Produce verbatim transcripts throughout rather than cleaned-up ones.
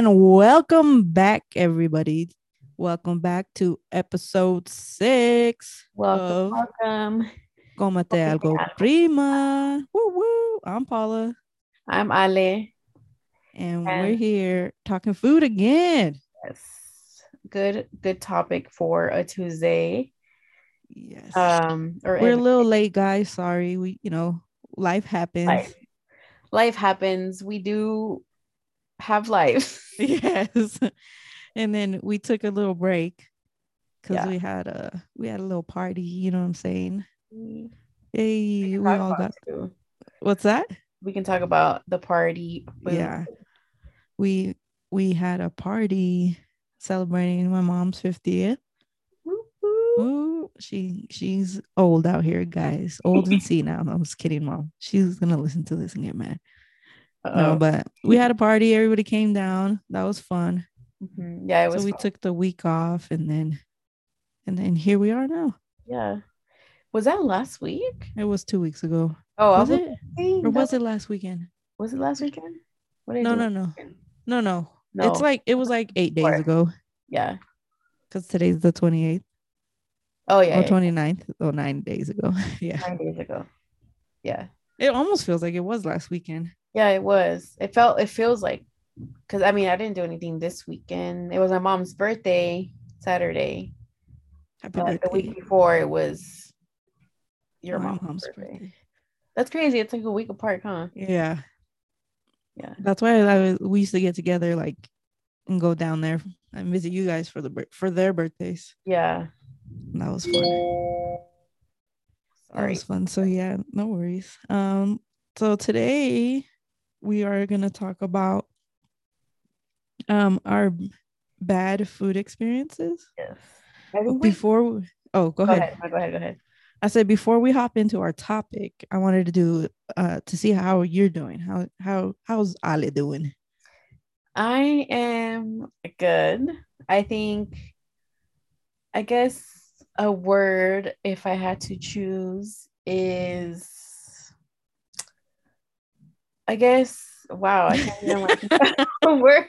And welcome back, everybody. Welcome back to episode six. Welcome, welcome. Cómate algo, prima. Woo woo. I'm Paula. I'm Ale. And, and we're here talking food again. Yes. Good, good topic for a Tuesday. Yes. Um, or we're a little late, guys. Sorry. We, you know, life happens. Life, life happens. We do have life. Yes. And then we took a little break because yeah. we had a we had a little party, you know what I'm saying? Hey, we all got too. What's that? We can talk about the party. Yeah. We we had a party celebrating my mom's fiftieth. Ooh, she she's old out here, guys. Old and senile. I was kidding, Mom. She's gonna listen to this and get mad. Uh-oh. No, but we had a party. Everybody came down. That was fun. Mm-hmm. Yeah, it was. So we fun. took the week off, and then, and then here we are now. Yeah, was that last week? It was two weeks ago. Oh, was, was it? Or that... was it last weekend? Was it last weekend? What did no, no, no, no, no, no. It's like it was like eight days Four. ago. Yeah, because today's the twenty-eighth. Oh yeah. Or twenty-ninth. Yeah. Oh, nine days ago. yeah. Nine days ago. Yeah. It almost feels like it was last weekend. Yeah, it was. It felt. It feels like. Because I mean, I didn't do anything this weekend. It was my mom's birthday Saturday. Happy birthday. The week before it was your my mom's, mom's birthday. birthday. That's crazy. It's like a week apart, huh? Yeah, yeah. That's why I was, we used to get together like and go down there and visit you guys for the for their birthdays. Yeah, and that was fun. Sorry. That was fun. So yeah, no worries. Um, so today we are gonna talk about um our bad food experiences. Yes. Before we... oh go, go ahead. ahead go ahead go ahead I said before we hop into our topic, I wanted to do uh to see how you're doing. How how how's Ale doing? I am good. I think I guess a word, if I had to choose, is I guess wow I can't even like a word.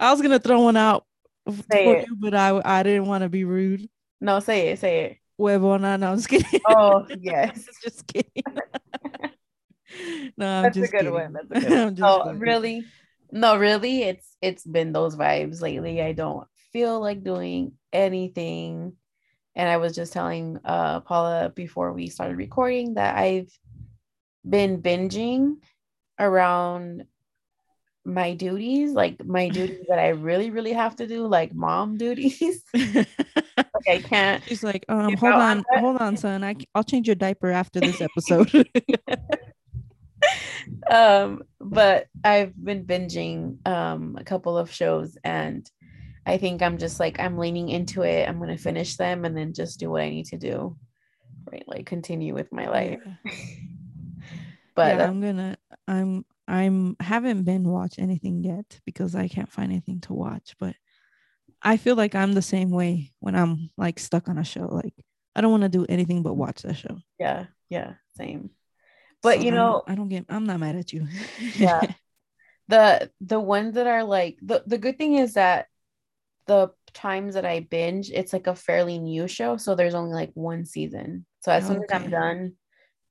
I was gonna throw one out for you, but I I didn't want to be rude. No, say it, say it. Huevona. No, I'm just kidding. Oh yes, just kidding. No, I'm that's just a good kidding. One. That's a good one. I'm just oh, really? No, really. It's it's been those vibes lately. I don't feel like doing anything, and I was just telling uh Paula before we started recording that I've been binging around my duties, like my duties that I really really have to do, like mom duties. Like I can't. She's like um hold on on hold on son, I, I'll change your diaper after this episode. Um but I've been binging um a couple of shows, and I think I'm just like I'm leaning into it. I'm gonna finish them and then just do what I need to do, right? Like continue with my life. But yeah, I'm gonna I'm I'm haven't been watch anything yet because I can't find anything to watch, but I feel like I'm the same way when I'm like stuck on a show. Like I don't want to do anything but watch that show. Yeah, yeah, same. But so you know, I don't get I'm not mad at you. Yeah. The the ones that are like the, the good thing is that the times that I binge, it's like a fairly new show. So there's only like one season. So as okay. soon as I'm done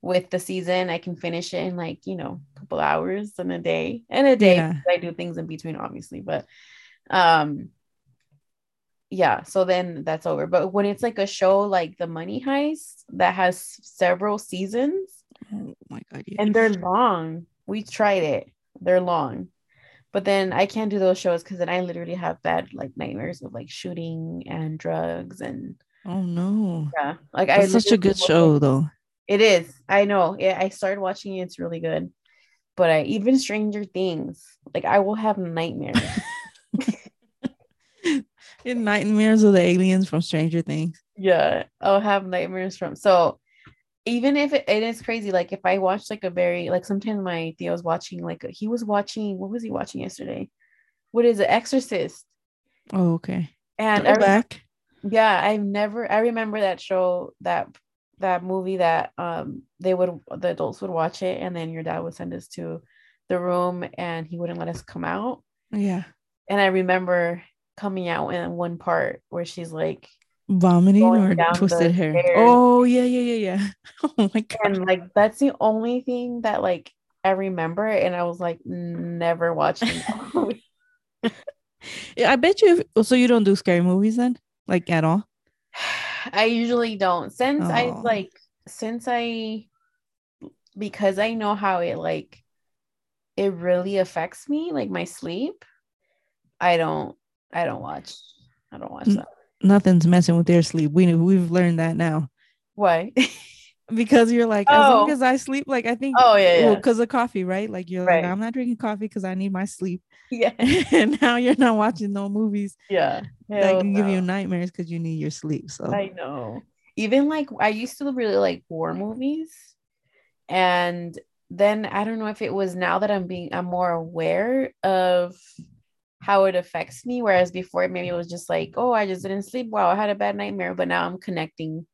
with the season, I can finish it in like, you know, a couple hours in a day and a day. Yeah. I do things in between, obviously, but um, yeah, so then that's over. But when it's like a show like The Money Heist that has several seasons, oh my God, yes. and they're long, we tried it, they're long, but then I can't do those shows because then I literally have bad like nightmares of like shooting and drugs and oh no, yeah, like that's I such a good show though. It is. I know. Yeah, I started watching it. It's really good. But I even Stranger Things, like I will have nightmares. In nightmares of the aliens from Stranger Things. Yeah, I'll have nightmares from. So even if it, it is crazy, like if I watch like a very like sometimes my Theo's watching like he was watching. What was he watching yesterday? What is it? Exorcist. Oh, okay. And I, back. Yeah, I've never. I remember that show that. that movie that um they would the adults would watch it and then your dad would send us to the room and he wouldn't let us come out Yeah. And I remember coming out in one part where she's like vomiting or twisted hair. Stairs. Oh yeah, yeah, yeah, yeah. Oh my god. And like that's the only thing that like I remember, and I was like never watching that movie. Yeah, I bet you. If, so you don't do scary movies then, like at all? I usually don't. Since oh. I like, since I, because I know how it like, it really affects me, like my sleep. I don't. I don't watch. I don't watch that. Nothing's messing with their sleep. We we've learned that now. Why? Because you're like, as oh. long as I sleep, like I think, oh yeah, because yeah. well, of coffee, right? Like you're right. like, I'm not drinking coffee because I need my sleep. Yeah. And now you're not watching no movies. Yeah. Hell that can no. give you nightmares because you need your sleep. So I know. Even like I used to really like war movies, and then I don't know if it was now that I'm being I'm more aware of how it affects me, whereas before maybe it was just like, oh, I just didn't sleep. Wow, I had a bad nightmare. But now I'm connecting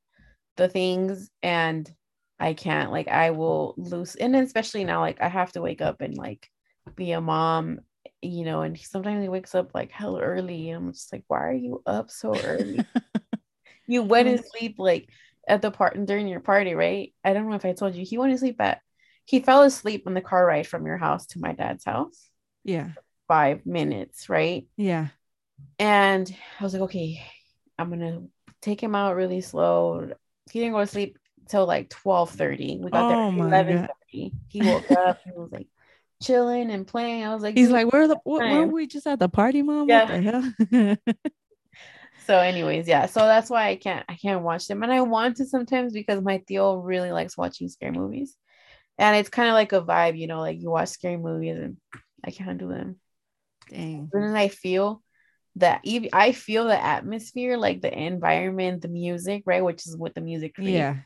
the things, and I can't, like I will lose. And especially now, like I have to wake up and like be a mom, you know, and sometimes he wakes up like hell early, and I'm just like, why are you up so early? You went to sleep like at the part during your party, right? I don't know if I told you, he went to sleep at he fell asleep on the car ride from your house to my dad's house. Yeah. Five minutes, right? Yeah. And I was like, okay, I'm gonna take him out really slow. He didn't go to sleep till like twelve thirty. We got oh there at eleven thirty. He woke up and was like chilling and playing. I was like, he's like, where the what, were we just at the party, mom? Yeah. What the hell? So anyways, yeah, so that's why I can't I can't watch them, and I want to sometimes because my tío really likes watching scary movies, and it's kind of like a vibe, you know, like you watch scary movies and I can't do them. Dang. And I feel that even I feel the atmosphere, like the environment, the music, right? Which is what the music creates. Yeah.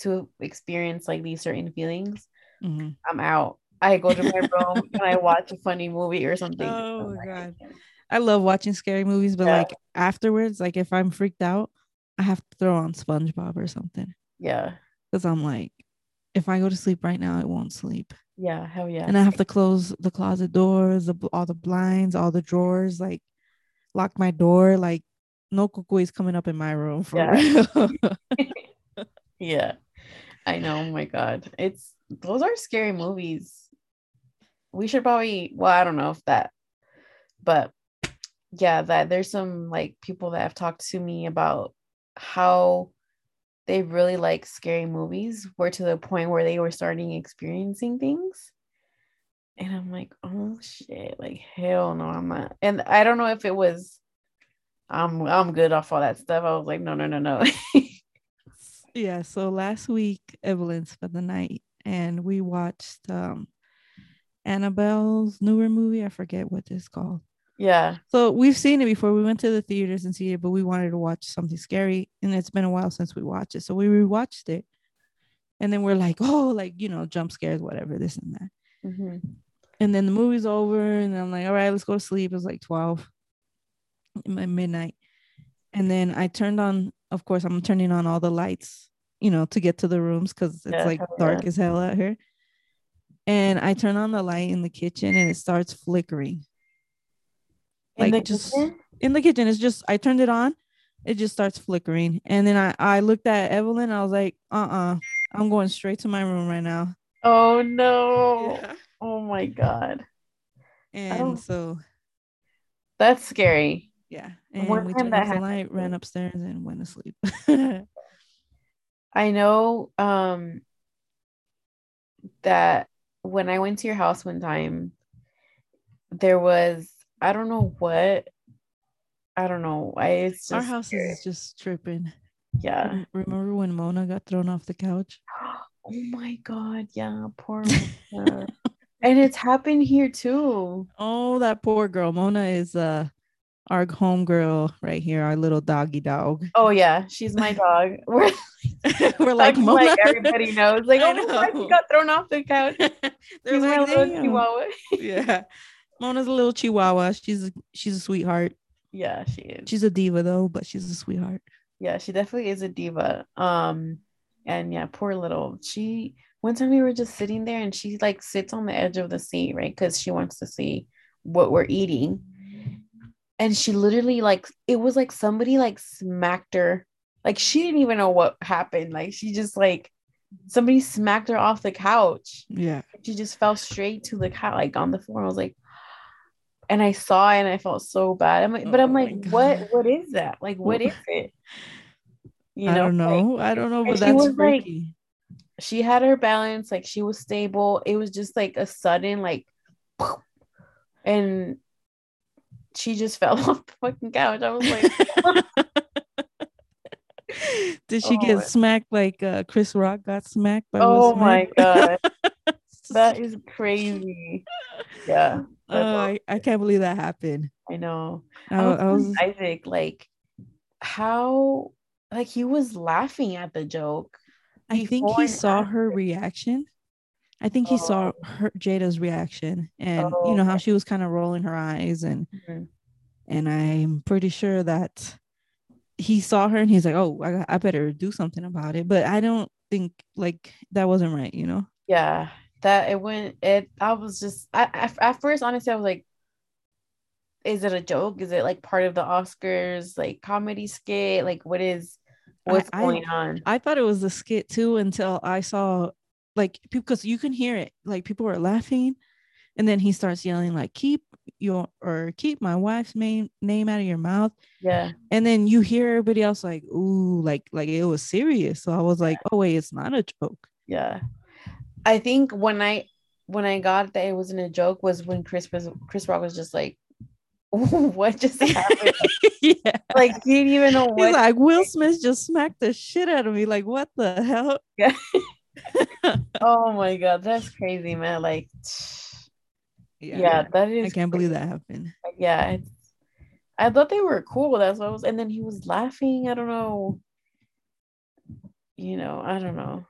To experience like these certain feelings. Mm-hmm. I'm out. I go to my room and I watch a funny movie or something. Oh my god. I love watching scary movies, but yeah. like afterwards, like if I'm freaked out, I have to throw on SpongeBob or something. Yeah. Because I'm like, if I go to sleep right now, I won't sleep. Yeah, hell yeah. And I have to close the closet doors, the, all the blinds, all the drawers, like lock my door, like no cuckoo is coming up in my room for yeah. real. Yeah, I know. Oh my god, it's those are scary movies. We should probably, well, I don't know if that, but yeah, that there's some like people that have talked to me about how they really like scary movies, were to the point where they were starting experiencing things, and I'm like, oh shit, like hell no, I'm not. And I don't know if it was I'm I'm good off all that stuff. I was like, no no no no. Yeah, so last week Evelyn spent the night and we watched um Annabelle's newer movie. I forget what it's called. Yeah, so we've seen it before. We went to the theaters and see it, but we wanted to watch something scary, and it's been a while since we watched it, so we rewatched it, and then we're like, oh, like, you know, jump scares, whatever, this and that. Mm-hmm. And then the movie's over, and I'm like, all right, let's go to sleep. It was like twelve midnight, and then I turned on, of course I'm turning on all the lights, you know, to get to the rooms, because it's yeah, like dark yeah. as hell out here. And I turn on the light in the kitchen, and it starts flickering. Like in just kitchen? In the kitchen, it's just I turned it on, it just starts flickering, and then I I looked at Evelyn. I was like, uh-uh, I'm going straight to my room right now. Oh no! Yeah. Oh my god! And so that's scary. Yeah, and what we turned off the light, ran upstairs, and went to sleep. I know um that when I went to your house one time, there was. I don't know what. I don't know. I, it's just our house scary. Is just tripping. Yeah. Remember when Mona got thrown off the couch? Oh my god! Yeah, poor Mona. And it's happened here too. Oh, that poor girl. Mona is uh, our homegirl right here. Our little doggy dog. Oh yeah, she's my dog. We're we're like, Mona. Like everybody knows. Like, oh my god, she got thrown off the couch. She's like, my little chihuahua. Yeah. Mona's a little chihuahua. She's a, she's a sweetheart. Yeah, she is. She's a diva though, but she's a sweetheart. Yeah, she definitely is a diva. Um, and yeah, poor little. She one time we were just sitting there, and she like sits on the edge of the seat, right? Because she wants to see what we're eating. And she literally, like, it was like somebody like smacked her. Like, she didn't even know what happened. Like, she just like, somebody smacked her off the couch. Yeah. She just fell straight to the couch, like on the floor. I was like, and I saw it and I felt so bad. I'm like, oh, but I'm like, what, what is that? Like, what is it? You know, I don't know. Like, I don't know, but that's freaky. Like, she had her balance. Like, she was stable. It was just like a sudden, like, and she just fell off the fucking couch. I was like, did she oh, get smacked like uh, Chris Rock got smacked by oh my god. That is crazy. Yeah. Oh, I, I can't believe that happened. I know. I, I, was, I was Isaac, like, how, like, he was laughing at the joke. I think he saw after. her reaction. I think he oh. saw her Jada's reaction, and oh, you know how she was kind of rolling her eyes, and mm-hmm. and I'm pretty sure that he saw her and he's like, oh, I, I better do something about it. But I don't think, like, that wasn't right, you know? Yeah, that it went, it, I was just, I, I at first, honestly, I was like, is it a joke? Is it like part of the Oscars, like comedy skit? Like, what is, what's I, going I, on? I thought it was a skit too, until I saw, like, because you can hear it, like, people were laughing. And then he starts yelling, like, keep your or keep my wife's main name out of your mouth. Yeah. And then you hear everybody else like, ooh, like like it was serious. So I was like, oh wait, it's not a joke. Yeah. I think when I when I got that it wasn't a joke was when Chris was, Chris Rock was just like, what just happened? Yeah. Like, he didn't even know what. He's like, Will Smith just smacked the shit out of me. Like, what the hell? Yeah. Oh my god, that's crazy, man. Like, Yeah, yeah, that is. I can't crazy. believe that happened. Yeah, it's, I thought they were cool. That's what I was. And then he was laughing. I don't know. You know, I don't know.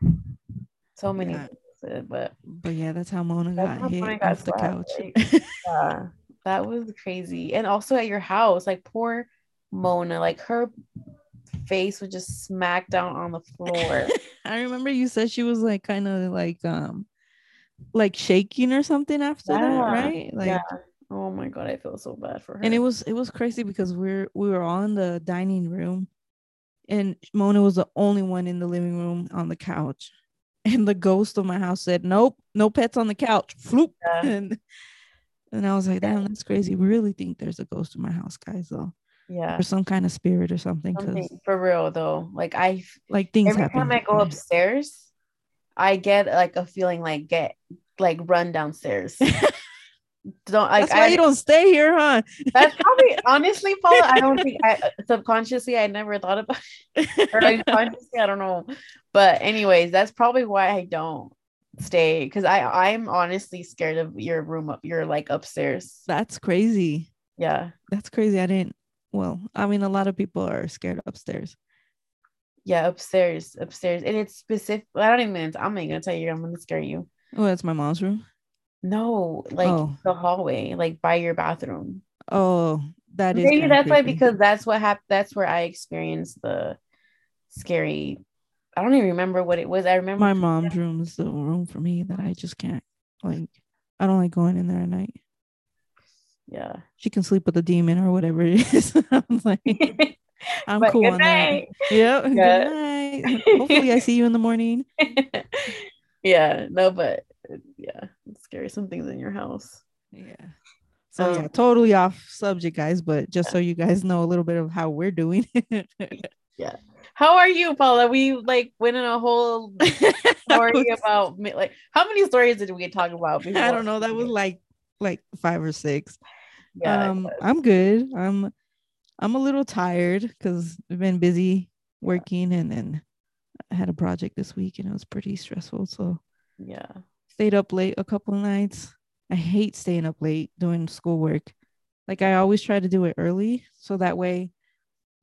So many yeah. things, but but yeah, that's how Mona that's got how hit Mona got off the couch. Like, yeah, that was crazy. And also at your house, like, poor Mona, like, her face was just smacked down on the floor. I remember you said she was like kind of like um. like shaking or something after yeah. that, right? Like, yeah. Oh my god, I feel so bad for her. And it was it was crazy because we're we were all in the dining room, and Mona was the only one in the living room on the couch. And the ghost of my house said, "Nope, no pets on the couch." Floop. Yeah. And and I was like, "Damn, that's crazy." We really think there's a ghost in my house, guys, though. Yeah, or some kind of spirit or something. something for real, though. Like I like things every happen. time I go upstairs. I get like a feeling like get like run downstairs. Don't like that's why I, you don't stay here, huh? That's probably honestly, Paula. I don't think I subconsciously I never thought about it. Or like, consciously, I don't know. But anyways, that's probably why I don't stay, because I I'm honestly scared of your room up. You're like upstairs. That's crazy. Yeah, that's crazy. I didn't. Well, I mean, a lot of people are scared upstairs. Yeah, upstairs, upstairs. And it's specific. I don't even, I'm not gonna tell you, I'm gonna scare you. Oh, that's my mom's room? No, like oh. the hallway, like by your bathroom. Oh, that is. Maybe that's creepy. Why, because that's what happened. That's where I experienced the scary. I don't even remember what it was. I remember my mom's room is the room for me that I just can't, like, I don't like going in there at night. Yeah. She can sleep with the demon or whatever it is. I was like, I'm but cool on night. that. Yep. Yeah. Good night. Hopefully I see you in the morning. Yeah. No, but yeah, it's scary. Some things in your house. Yeah. So um, yeah, totally off subject, guys. But just yeah. so you guys know a little bit of how we're doing. Yeah. How are you, Paula? We like went in a whole story about like how many stories did we talk about before? I don't know. That was like like five or six. Yeah. Um, I'm good. I'm. I'm a little tired because I've been busy working, and then I had a project this week and it was pretty stressful. So yeah, stayed up late a couple nights. I hate staying up late doing schoolwork. Like, I always try to do it early. So that way,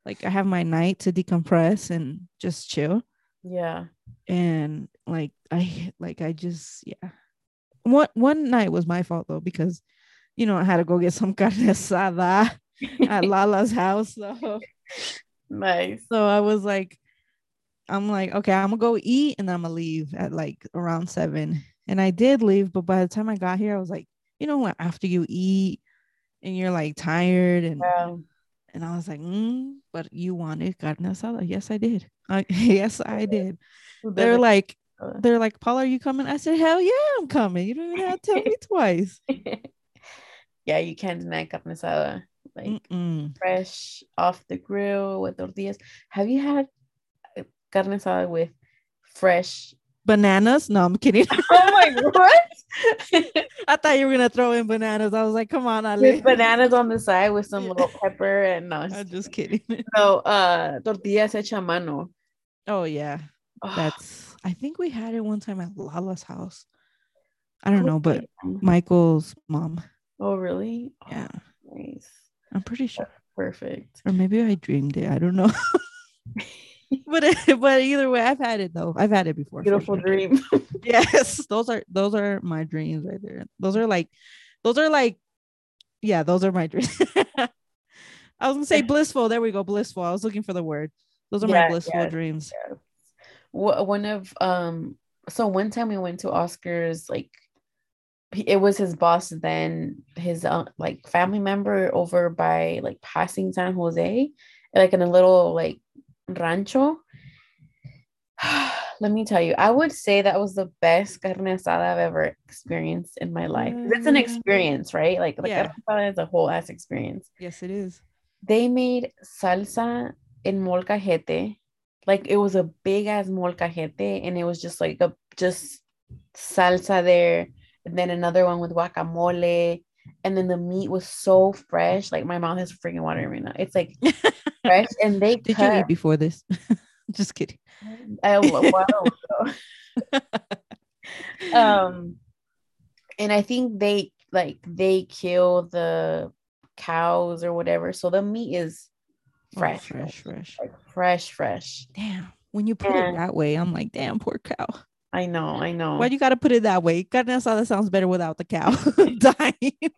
like, I have my night to decompress and just chill. Yeah. And like, I, like, I just, yeah. One, one night was my fault though, because, you know, I had to go get some carne asada at Lala's house. So nice. So I was like, I'm like, okay, I'm gonna go eat and then I'm gonna leave at like around seven. And I did leave, but by the time I got here, I was like, you know what? After you eat, and you're like tired and yeah. and I was like, mm, but you wanted carne asada. Yes, I did. I, yes, I did. They're like, they're like, Paula, are you coming? I said, hell yeah, I'm coming. You don't even have to tell me twice. Yeah, you can't make carne asada like Mm-mm. fresh off the grill with tortillas. Have you had carne asada with fresh bananas? No, I'm kidding. Oh my god, what? I thought you were gonna throw in bananas. I was like, come on, Ale. With bananas on the side with some little pepper and no. I'm just kidding. So uh tortillas hecha mano. Oh yeah. Oh. That's I think we had it one time at Lala's house. I don't oh, know, but Michael's mom. Oh really? Yeah. Oh, nice. I'm pretty sure. That's perfect. Or maybe I dreamed it. I don't know. But but either way, I've had it though. I've had it before. Beautiful sure. dream. Yes, those are those are my dreams right there. Those are like, those are like, yeah, those are my dreams. I was gonna say blissful. There we go, blissful. I was looking for the word. Those are yeah, my blissful yeah, dreams. Yeah. One of um, so one time we went to Oscar's. Like, it was his boss then, his uh, like family member over by like passing San Jose, like in a little like. Rancho. Let me tell you, I would say that was the best carne asada I've ever experienced in my life. It's an experience, right? Like, like yeah. carne asada is a whole ass experience. Yes, it is. They made salsa in molcajete, like it was a big ass molcajete, and it was just like a just salsa there, and then another one with guacamole, and then the meat was so fresh. Like my mouth is freaking watering right now. It's like. Fresh, and they did cut. You eat before this? Just kidding. I, well, um, and I think they like they kill the cows or whatever, so the meat is fresh, oh, fresh, fresh, like, fresh, fresh. Damn, when you put and, it that way, I'm like, damn, poor cow. I know, I know. Why you got to put it that way? Carne asada sounds better without the cow dying.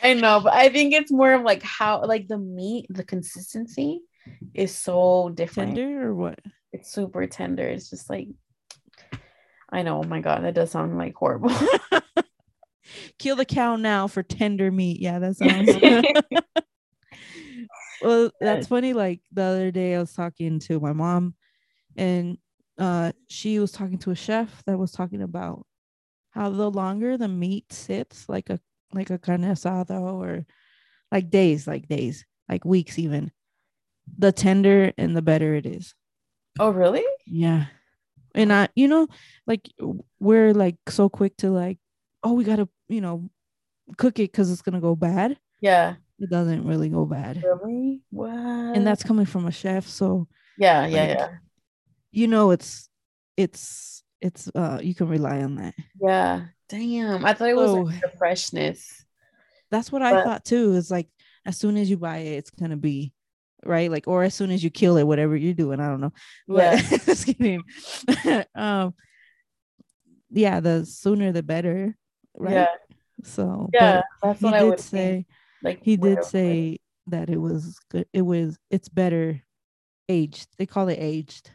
I know, but I think it's more of like how like the meat, the consistency is so different. Tender or what? It's super tender. It's just like, I know, oh my god, that does sound like horrible. Kill the cow now for tender meat. Yeah, that sounds well, that's funny. Like the other day I was talking to my mom and uh she was talking to a chef that was talking about how the longer the meat sits, like a like a carne asada or like days, like days, like weeks even, the tender and the better it is. Oh, really? Yeah. And I, you know, like we're like so quick to like, oh, we got to, you know, cook it because it's going to go bad. Yeah. It doesn't really go bad. Really? What? And that's coming from a chef. So yeah, yeah, like, yeah. You know, it's, it's, it's, uh, you can rely on that. Yeah. Damn, I thought it was oh, like the freshness. That's what but, I thought too. It's like as soon as you buy it, it's gonna be right, like, or as soon as you kill it, whatever you're doing, I don't know. But yeah. Just kidding. um, yeah, the sooner the better, right? Yeah. So yeah, that's what I would say. Like he did say that it was good. It was it's better aged. They call it aged.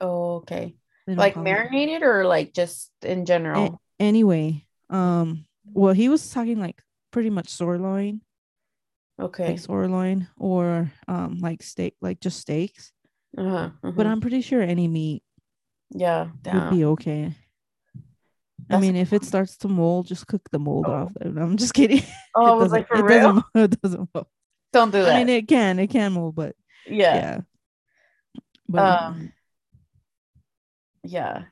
Oh, okay. Like marinated or like just in general. It, Anyway, um, well, he was talking like pretty much sirloin, okay, like sirloin or um, like steak, like just steaks. Uh-huh, uh-huh. But I'm pretty sure any meat, yeah, damn. Would be okay. That's I mean, if it starts to mold, just cook the mold oh. off. I'm just kidding. Oh, I was like, for it real? Doesn't, it doesn't mold. Don't do that. I mean, it can, it can mold, but yeah, yeah. But, um, yeah.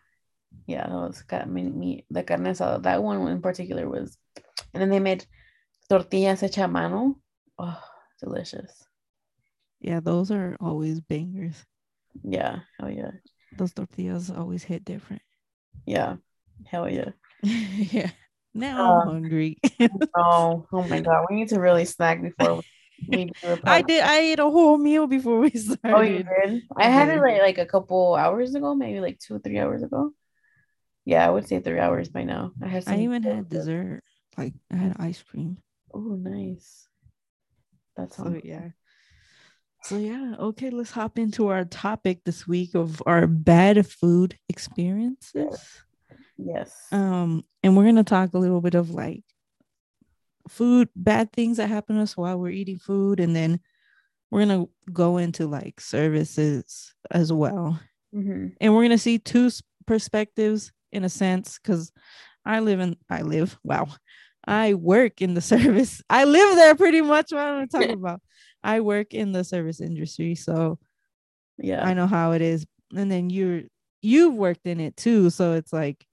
Yeah, that was I mean, me, the carne asada. That one in particular was, and then they made tortillas hecha mano. Oh, delicious! Yeah, those are always bangers. Yeah, hell yeah. Those tortillas always hit different. Yeah, hell yeah. Yeah. Now uh, I'm hungry. Oh, oh my god, we need to really snack before we. Do I did. I ate a whole meal before we started. Oh, you did? I had it like like a couple hours ago, maybe like two or three hours ago. Yeah, I would say three hours by now. I had. I even had dessert. Like I had ice cream. Oh, nice. That's all. So, yeah. So yeah, okay. Let's hop into our topic this week of our bad food experiences. Yes. yes. Um, and we're gonna talk a little bit of like food, bad things that happen to us while we're eating food. And then we're going to go into like services as well. Mm-hmm. And we're going to see two perspectives in a sense, because I live in, I live, wow. I work in the service. I live there pretty much. What I'm talking about. I work in the service industry. So yeah, I know how it is. And then you're, you've worked in it too. So it's like,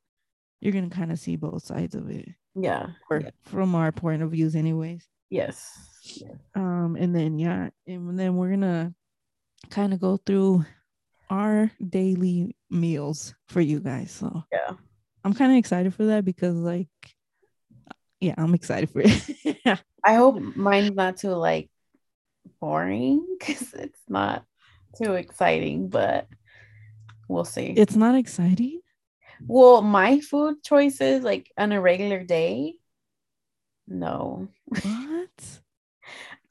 you're going to kind of see both sides of it. Yeah. Or from our point of views anyways. Yes. Um, and then, yeah. And then we're going to kind of go through our daily meals for you guys. So yeah, I'm kind of excited for that because like, yeah, I'm excited for it. Yeah. I hope mine's not too like boring because it's not too exciting, but we'll see. It's not exciting? Well, my food choices like on a regular day, no. What?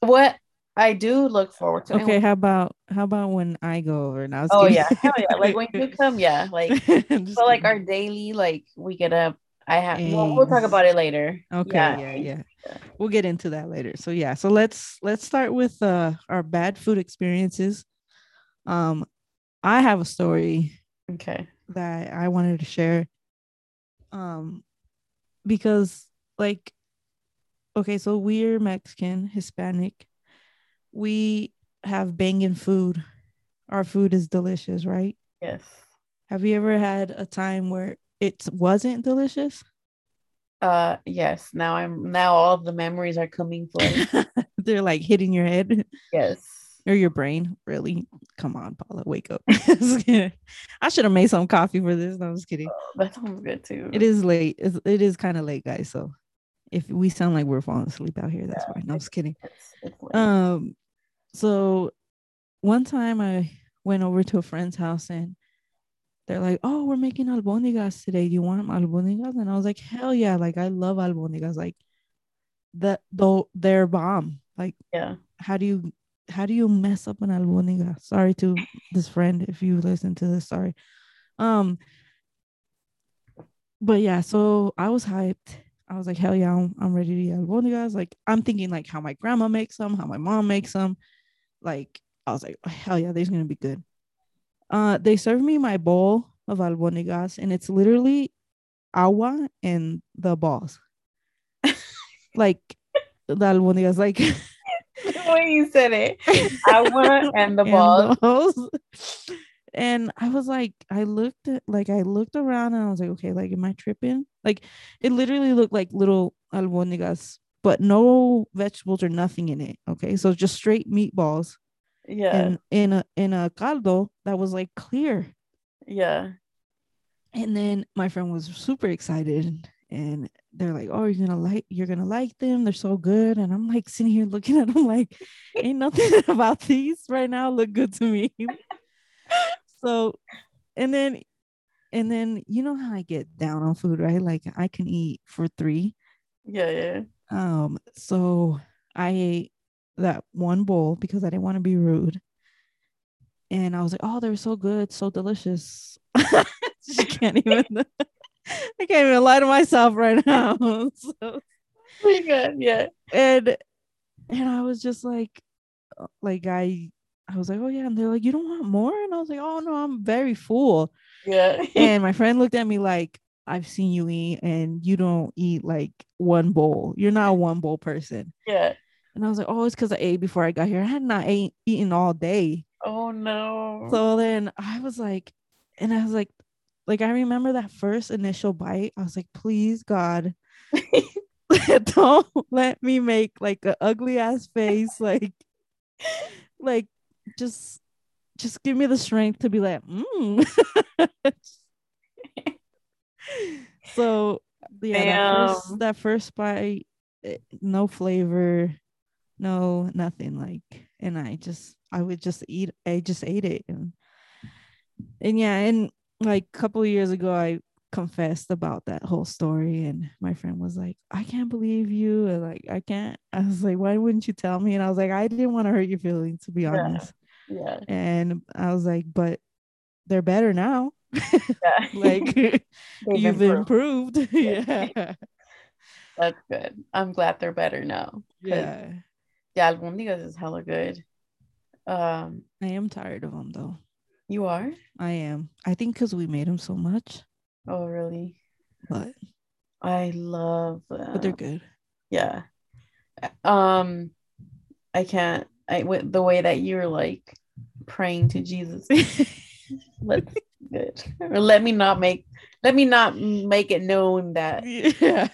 What I do look forward to. Okay, how about how about when I go over and I was oh kidding. Yeah, hell yeah, like when you come, yeah, like so kidding. Like our daily, like we get up. I have well, we'll talk about it later. Okay, yeah. yeah, yeah. We'll get into that later. So yeah, so let's let's start with uh our bad food experiences. Um I have a story okay that I wanted to share. Um because like okay, so we're Mexican, Hispanic. We have banging food. Our food is delicious, right? Yes. Have you ever had a time where it wasn't delicious? Uh, yes. Now I'm. Now all of the memories are coming flooding. They're like hitting your head. Yes. Or your brain. Really? Come on, Paula, wake up! I should have made some coffee for this. No, I'm just kidding. Oh, that sounds good too. It is late. It's, it is kind of late, guys. So if we sound like we're falling asleep out here, that's yeah, why. No, I'm just kidding. It's, it's late. Um. So one time I went over to a friend's house and they're like, oh, we're making albóndigas today. Do you want albóndigas? And I was like, hell yeah. Like, I love albóndigas. Like, the, the, they're bomb. Like, yeah. How do you how do you mess up an albóndiga? Sorry to this friend if you listen to this. Sorry. Um. But, yeah, so I was hyped. I was like, hell yeah, I'm, I'm ready to eat albóndigas. Like, I'm thinking, like, how my grandma makes them, how my mom makes them. Like, I was like, oh, hell yeah, these are going to be good. Uh, they served me my bowl of albóndigas, and it's literally agua and the balls. Like, the albóndigas, like... the way you said it. Agua and the balls. And, balls. And I was like, I looked at, like, I looked around, and I was like, okay, like, am I tripping? Like, it literally looked like little albóndigas, but no vegetables or nothing in it, okay? So just straight meatballs. Yeah, and in a in a caldo that was like clear. Yeah. And then my friend was super excited and they're like, oh, you're gonna like you're gonna like them, they're so good. And I'm like sitting here looking at them like, ain't nothing about these right now look good to me. So and then and then you know how I get down on food, right? Like I can eat for three. Yeah, yeah. Um so I ate that one bowl because I didn't want to be rude, and I was like, oh, they're so good, so delicious. I can't even I can't even lie to myself right now. So pretty good. Yeah. And and I was just like like I I was like, oh yeah, and they're like, you don't want more? And I was like, oh no, I'm very full. Yeah. And my friend looked at me like, I've seen you eat and you don't eat like one bowl, you're not a one bowl person. Yeah. And I was like, oh, it's because I ate before I got here. I had not ate, eaten all day. Oh, no. So then I was like, and I was like, like, I remember that first initial bite. I was like, please, God, don't let me make like an ugly ass face. Like, like, just, just give me the strength to be like, mm. So, yeah, that first, that first bite, no flavor. No, nothing like, and I just, I would just eat, I just ate it. And, and yeah, and like a couple of years ago, I confessed about that whole story. And my friend was like, I can't believe you. And like, I can't, I was like, why wouldn't you tell me? And I was like, I didn't want to hurt your feelings, to be honest. Yeah. Yeah. And I was like, but they're better now. Yeah. Like, you've improved. improved. Yeah. That's good. I'm glad they're better now. Yeah. Yeah, albóndigas is hella good. Um, I am tired of them though. You are? I am. I think because we made them so much. Oh, really? But I love them. But they're good. Yeah. Um, I can't. I w- the way that you're like praying to Jesus. Let's good. Or let me not make. Let me not make it known that. Yeah.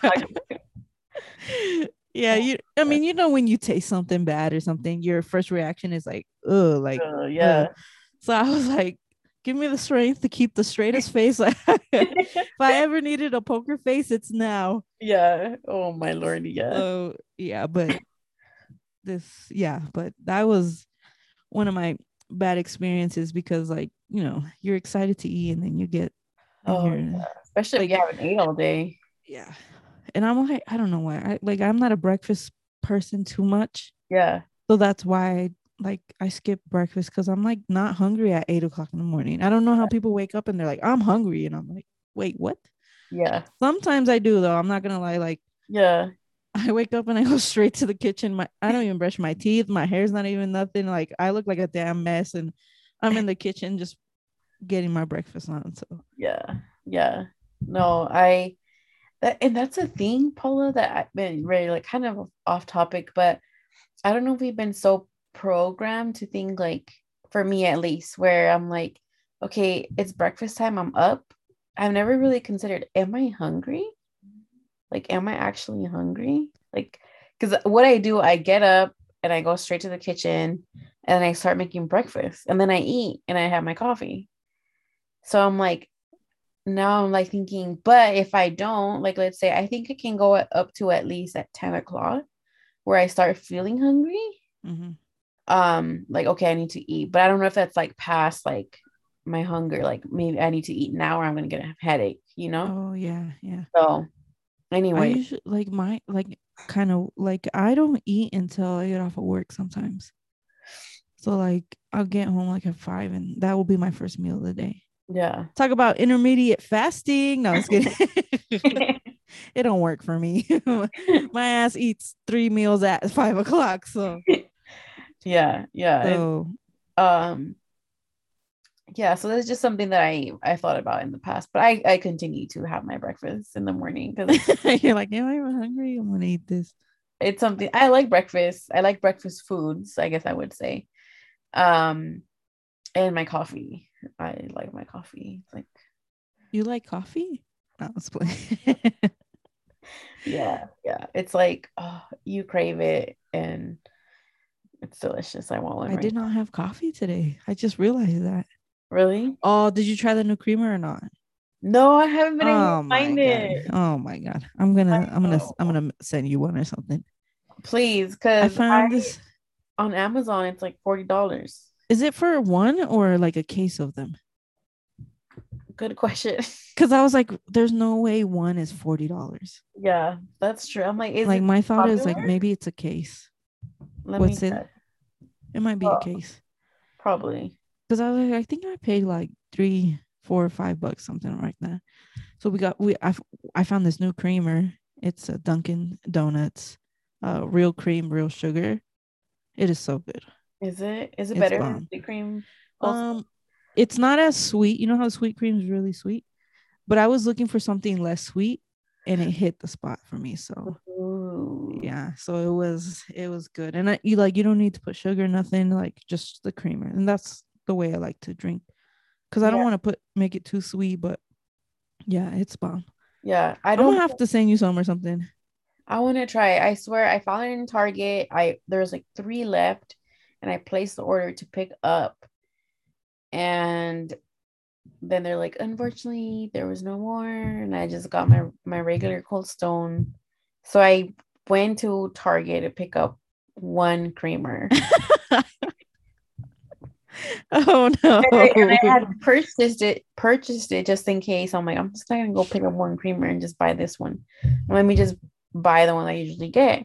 Yeah. You. I mean, you know, when you taste something bad or something, your first reaction is like, "Ugh," like, uh, yeah. Ugh. So I was like, give me the strength to keep the straightest face. If I ever needed a poker face, it's now. Yeah. Oh my Lord. Yeah. So, yeah, but this, yeah, but that was one of my bad experiences because, like, you know, you're excited to eat and then you get, oh, yeah. Especially like, if you haven't eaten all day. Yeah. And I'm like, I don't know why. I, like, I'm not a breakfast person too much. Yeah. So that's why I, like I skip breakfast because I'm like not hungry at eight o'clock in the morning. I don't know how people wake up and they're like, I'm hungry, and I'm like, wait, what? Yeah. Sometimes I do though. I'm not gonna lie. Like, yeah, I wake up and I go straight to the kitchen. My I don't even brush my teeth. My hair's not even nothing. Like I look like a damn mess, and I'm in the kitchen just getting my breakfast on. So yeah, yeah. No, I that and that's a thing, Paula. That I've been really like kind of off topic, but I don't know if we've been so program to think, like, for me at least, where I'm like, okay, it's breakfast time, I'm up. I've never really considered, am I hungry? Like, am I actually hungry? Like, because what I do, I get up and I go straight to the kitchen and I start making breakfast and then I eat and I have my coffee. So I'm like, now I'm like thinking, but if I don't, like, let's say I think it can go up to at least at ten o'clock where I start feeling hungry. Mm-hmm. Um, like, okay, I need to eat, but I don't know if that's like past like my hunger, like maybe I need to eat now or I'm gonna get a headache, you know? Oh yeah, yeah. So anyway, I usually, like my like kind of like I don't eat until I get off of work sometimes. So like I'll get home like at five and that will be my first meal of the day. Yeah. Talk about intermediate fasting. No, it's good. It don't work for me. My ass eats three meals at five o'clock. So yeah, yeah. So, it, um yeah, so that's just something that I I thought about in the past, but I I continue to have my breakfast in the morning because you're like, am I hungry? I'm gonna eat this. It's something I like breakfast. I like breakfast foods, I guess I would say. Um, and my coffee. I like my coffee. Like, you like coffee? No, it's playing. Yeah, yeah. It's like, oh, you crave it and it's delicious. I want one. I right did now. Not have coffee today. I just realized that. Really? Oh, did you try the new creamer or not? No, I haven't been able oh to find God. It. Oh my God. I'm gonna I'm gonna I'm gonna send you one or something. Please, because I found I, this on Amazon. It's like forty dollars. Is it for one or like a case of them? Good question. Because I was like, there's no way one is forty dollars. Yeah, that's true. I'm like, is like it my thought popular? Is like maybe it's a case. Let What's me it? Check. It might be oh, a case. Probably. Because I was like, I think I paid like three, four, or five bucks, something like that. So we got we I, I found this new creamer. It's a Dunkin' Donuts, uh, real cream, real sugar. It is so good. Is it? Is it it's better bomb. Than the cream? Also? Um, it's not as sweet. You know how sweet cream is really sweet, but I was looking for something less sweet, and it hit the spot for me. So. Ooh. Yeah, so it was it was good, and I, you like you don't need to put sugar, nothing, like just the creamer, and that's the way I like to drink, because I don't yeah. want to put make it too sweet, but yeah, it's bomb. Yeah, I don't have to send you some or something. I want to try it. I swear, I found it in Target. I there's like three left, and I placed the order to pick up, and then they're like, unfortunately, there was no more, and I just got my my regular Cold Stone. So I went to Target to pick up one creamer. Oh no! And I, and I had purchased it, purchased it just in case. I'm like, I'm just not gonna go pick up one creamer and just buy this one. Let me just buy the one I usually get,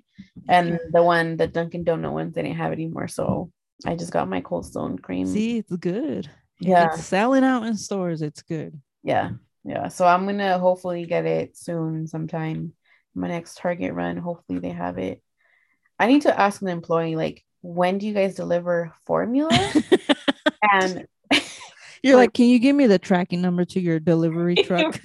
and the one the Dunkin' Donut ones they didn't have anymore. So I just got my Cold Stone cream. See, it's good. Yeah, it's selling out in stores. It's good. Yeah, yeah. So I'm gonna hopefully get it soon, sometime. my next Target run. Hopefully they have it. I need to ask an employee, like, when do you guys deliver formula? And you're like, like, can you give me the tracking number to your delivery truck?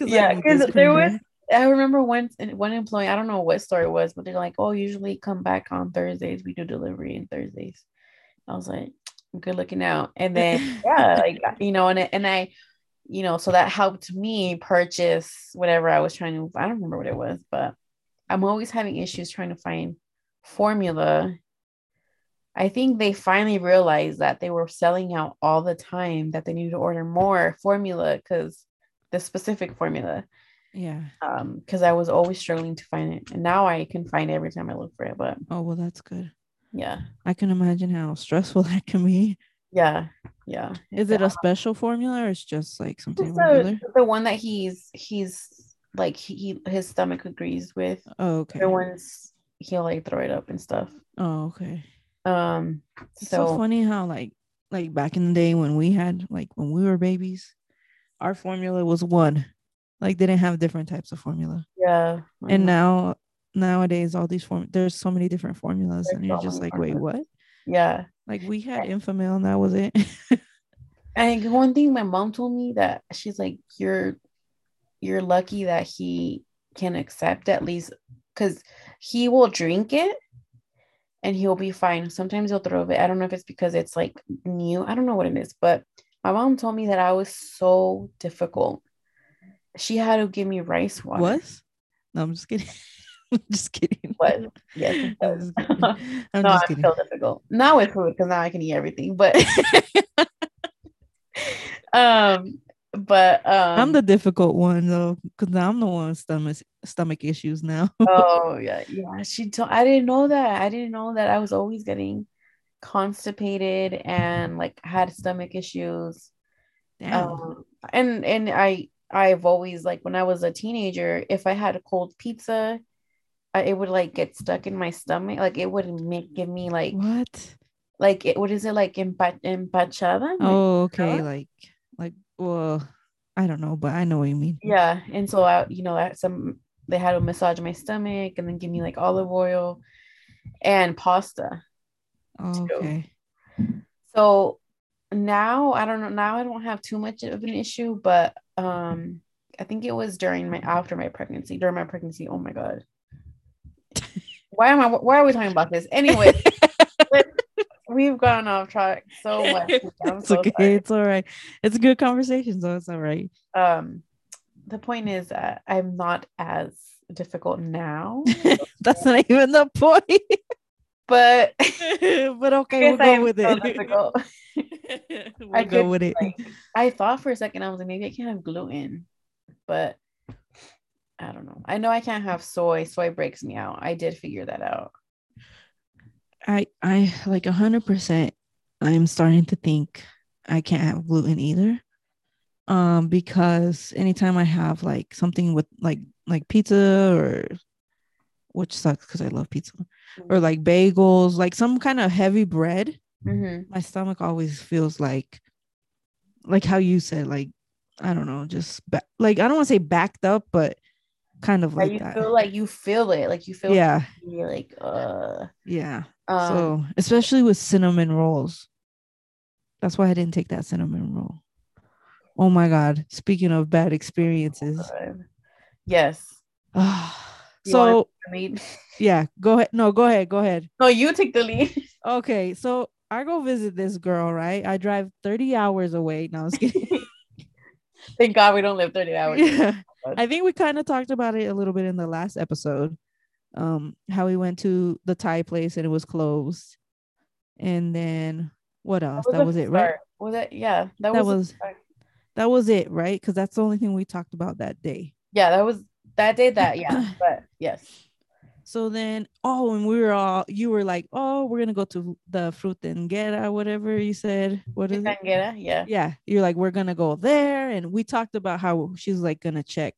Yeah, because there was, I remember once one employee, I don't know what store it was, but they're like, oh, usually come back on Thursdays. We do delivery on Thursdays. I was like, good looking out. And then, yeah, like, you know, and, and I, you know, so that helped me purchase whatever I was trying to, I don't remember what it was, but I'm always having issues trying to find formula. I think they finally realized that they were selling out all the time, that they needed to order more formula, because the specific formula. Yeah. Um, because I was always struggling to find it. And now I can find it every time I look for it. But oh, well, that's good. Yeah. I can imagine how stressful that can be. Yeah. Yeah. Is it a special formula, or it's just like something regular? The one that he's he's like he his stomach agrees with. Oh, okay. The ones he'll like throw it up and stuff. Oh, okay. Um it's so, so funny how like like back in the day when we had like when we were babies, our formula was one. Like they didn't have different types of formula. Yeah. And now nowadays all these form there's so many different formulas, there's and you're just like, formulas. Wait, what? Yeah. Like we had Infamil and that was it. And one thing my mom told me, that she's like, You're you're lucky that he can accept at least, because he will drink it and he'll be fine. Sometimes he'll throw it. I don't know if it's because it's like new. I don't know what it is, but my mom told me that I was so difficult. She had to give me rice water. What? No, I'm just kidding. I'm just kidding. What? Yes. I'm just kidding. I'm no, just kidding. I'm so difficult. Not with food, because now I can eat everything. But um, but um, I'm the difficult one though, because I'm the one with stomach stomach issues now. Oh yeah, yeah. She told. I didn't know that. I didn't know that I was always getting constipated and like had stomach issues. Damn. Um, and and I I've always, like when I was a teenager, if I had a cold pizza, I, it would like get stuck in my stomach. Like it would make give me like what, like it, what is it like empa- empachada? Oh, okay, like like well, I don't know, but I know what you mean. Yeah, and so I, you know, I, some they had to massage my stomach and then give me like olive oil and pasta. Oh, okay. So now I don't know. Now I don't have too much of an issue, but um, I think it was during my after my pregnancy. During my pregnancy, oh my god, why am I? Why are we talking about this anyway? We've gone off track so much. I'm it's so okay. Sorry. It's all right. It's a good conversation, so it's all right. Um, the point is that I'm not as difficult now. That's not even the point. But but okay, we'll go with it. We'll go with it. I thought for a second, I was like, maybe I can't have gluten, but I don't know. I know I can't have soy. Soy breaks me out. I did figure that out. I I like a hundred percent. I'm starting to think I can't have gluten either, um, because anytime I have like something with like like pizza or. Which sucks because I love pizza, mm-hmm. or like bagels, like some kind of heavy bread. Mm-hmm. My stomach always feels like, like how you said, like, I don't know, just ba- like, I don't want to say backed up, but kind of like, like you that. feel like you feel it. Like you feel, yeah. You're like, uh, yeah. Um, so especially with cinnamon rolls. That's why I didn't take that cinnamon roll. Oh my God. Speaking of bad experiences. God. Yes. Oh, You so lead? yeah go ahead no go ahead go ahead no you take the lead. Okay, so I go visit this girl, right? I drive thirty hours away. No, I was kidding. Thank God we don't live thirty hours. Yeah. I think we kind of talked about it a little bit in the last episode, um how we went to the Thai place and it was closed, and then what else that was, that was it start. right was that yeah that, that was, was that was it right because that's the only thing we talked about that day. Yeah, that was that did that yeah but yes so then oh and we were all you were like, oh, we're gonna go to the Frutanguera, whatever you said. What is Frutanguera? It? yeah yeah you're like, we're gonna go there, and we talked about how she's like gonna check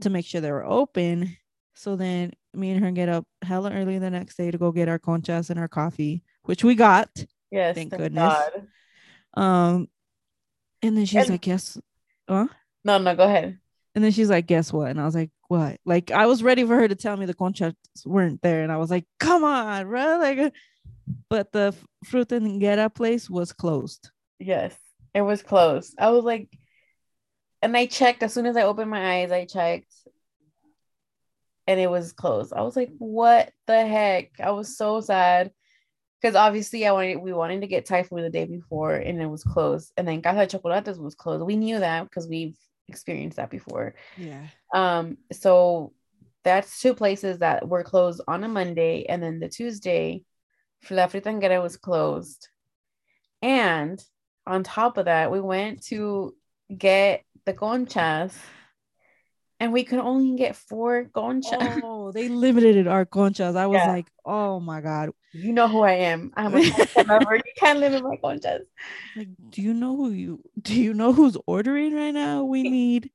to make sure they were open. So then me and her get up hella early the next day to go get our conchas and our coffee, which we got. Yes, thank, thank goodness. God. Um and then she's and- like yes huh? no no go ahead And then she's like, guess what? And I was like, what? Like, I was ready for her to tell me the contracts weren't there. And I was like, come on, bro. Like, but the Frutanguera place was closed. Yes, it was closed. I was like, and I checked as soon as I opened my eyes, I checked. And it was closed. I was like, what the heck? I was so sad. Because obviously I wanted we wanted to get Thai food the day before and it was closed. And then Casa de Chocolates was closed. We knew that because we've experienced that before. Yeah. Um, so that's two places that were closed on a Monday, and then the Tuesday, La Fritanguera was closed. And on top of that, we went to get the conchas. And we could only get four conchas. Oh, they limited our conchas. I was yeah. like, oh my God. You know who I am. I'm a concha lover. You can't limit my conchas. Like, do you know who you do you know who's ordering right now? We need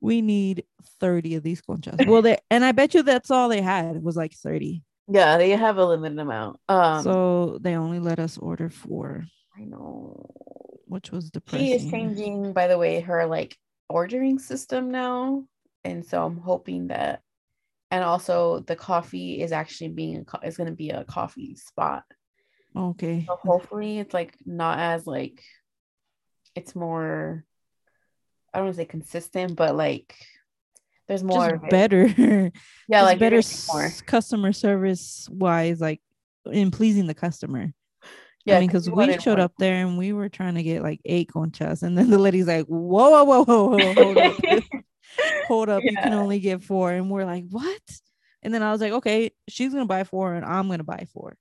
we need thirty of these conchas. Well, they and I bet you that's all they had was like thirty. Yeah, they have a limited amount. Um so they only let us order four. I know. Which was depressing. She is changing, by the way, her like ordering system now. And so I'm hoping that, and also the coffee is actually being, is going to be a coffee spot. Okay. So hopefully it's like not as like, it's more, I don't want to say consistent, but like there's more. Just better. Yeah. Just like better more. Customer service wise, like in pleasing the customer. Yeah. I mean, because we showed up there and we were trying to get like eight conchas. And then the lady's like, whoa, whoa, whoa, whoa, whoa, hold on. Hold up, yeah. You can only get four. And we're like, what? And then I was like, okay, she's gonna buy four and I'm gonna buy four.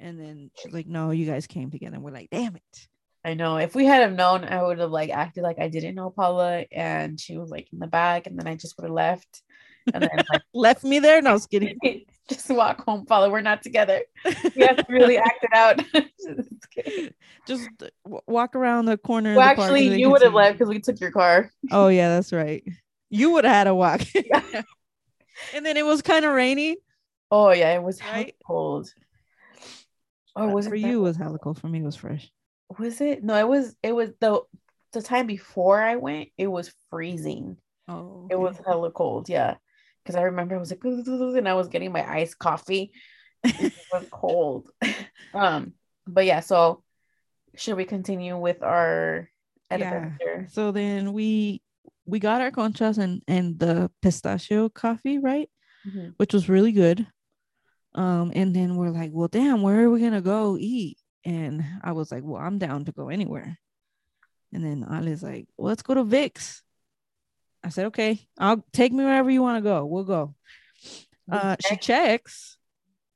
And then she's like, no, you guys came together. And we're like, damn it. I know. If we had have known, I would have like acted like I didn't know Paula and she was like in the back, and then I just would have left and then like left me there. No, I was kidding. Just walk home, Paula. We're not together. We have to really act it out. Just, just w- walk around the corner. Well, the actually, you would have left because we took your car. Oh yeah, that's right. You would have had a walk. Yeah. And then it was kind of rainy. Oh yeah, it was right? Cold. Oh, was for it you? It was hella cold. For me, it was fresh. Was it? No, it was. It was the the time before I went. It was freezing. Oh, okay. It was hella cold. Yeah, because I remember I was like, and I was getting my iced coffee. It was cold. Um, but yeah. So, should we continue with our adventure? Yeah. So then we. We got our conchas and, and the pistachio coffee, right? Mm-hmm. Which was really good. Um, and then we're like, well, damn, where are we going to go eat? And I was like, well, I'm down to go anywhere. And then Ali's like, well, let's go to Vic's. I said, okay, I'll take me wherever you want to go. We'll go. Uh, we she checks.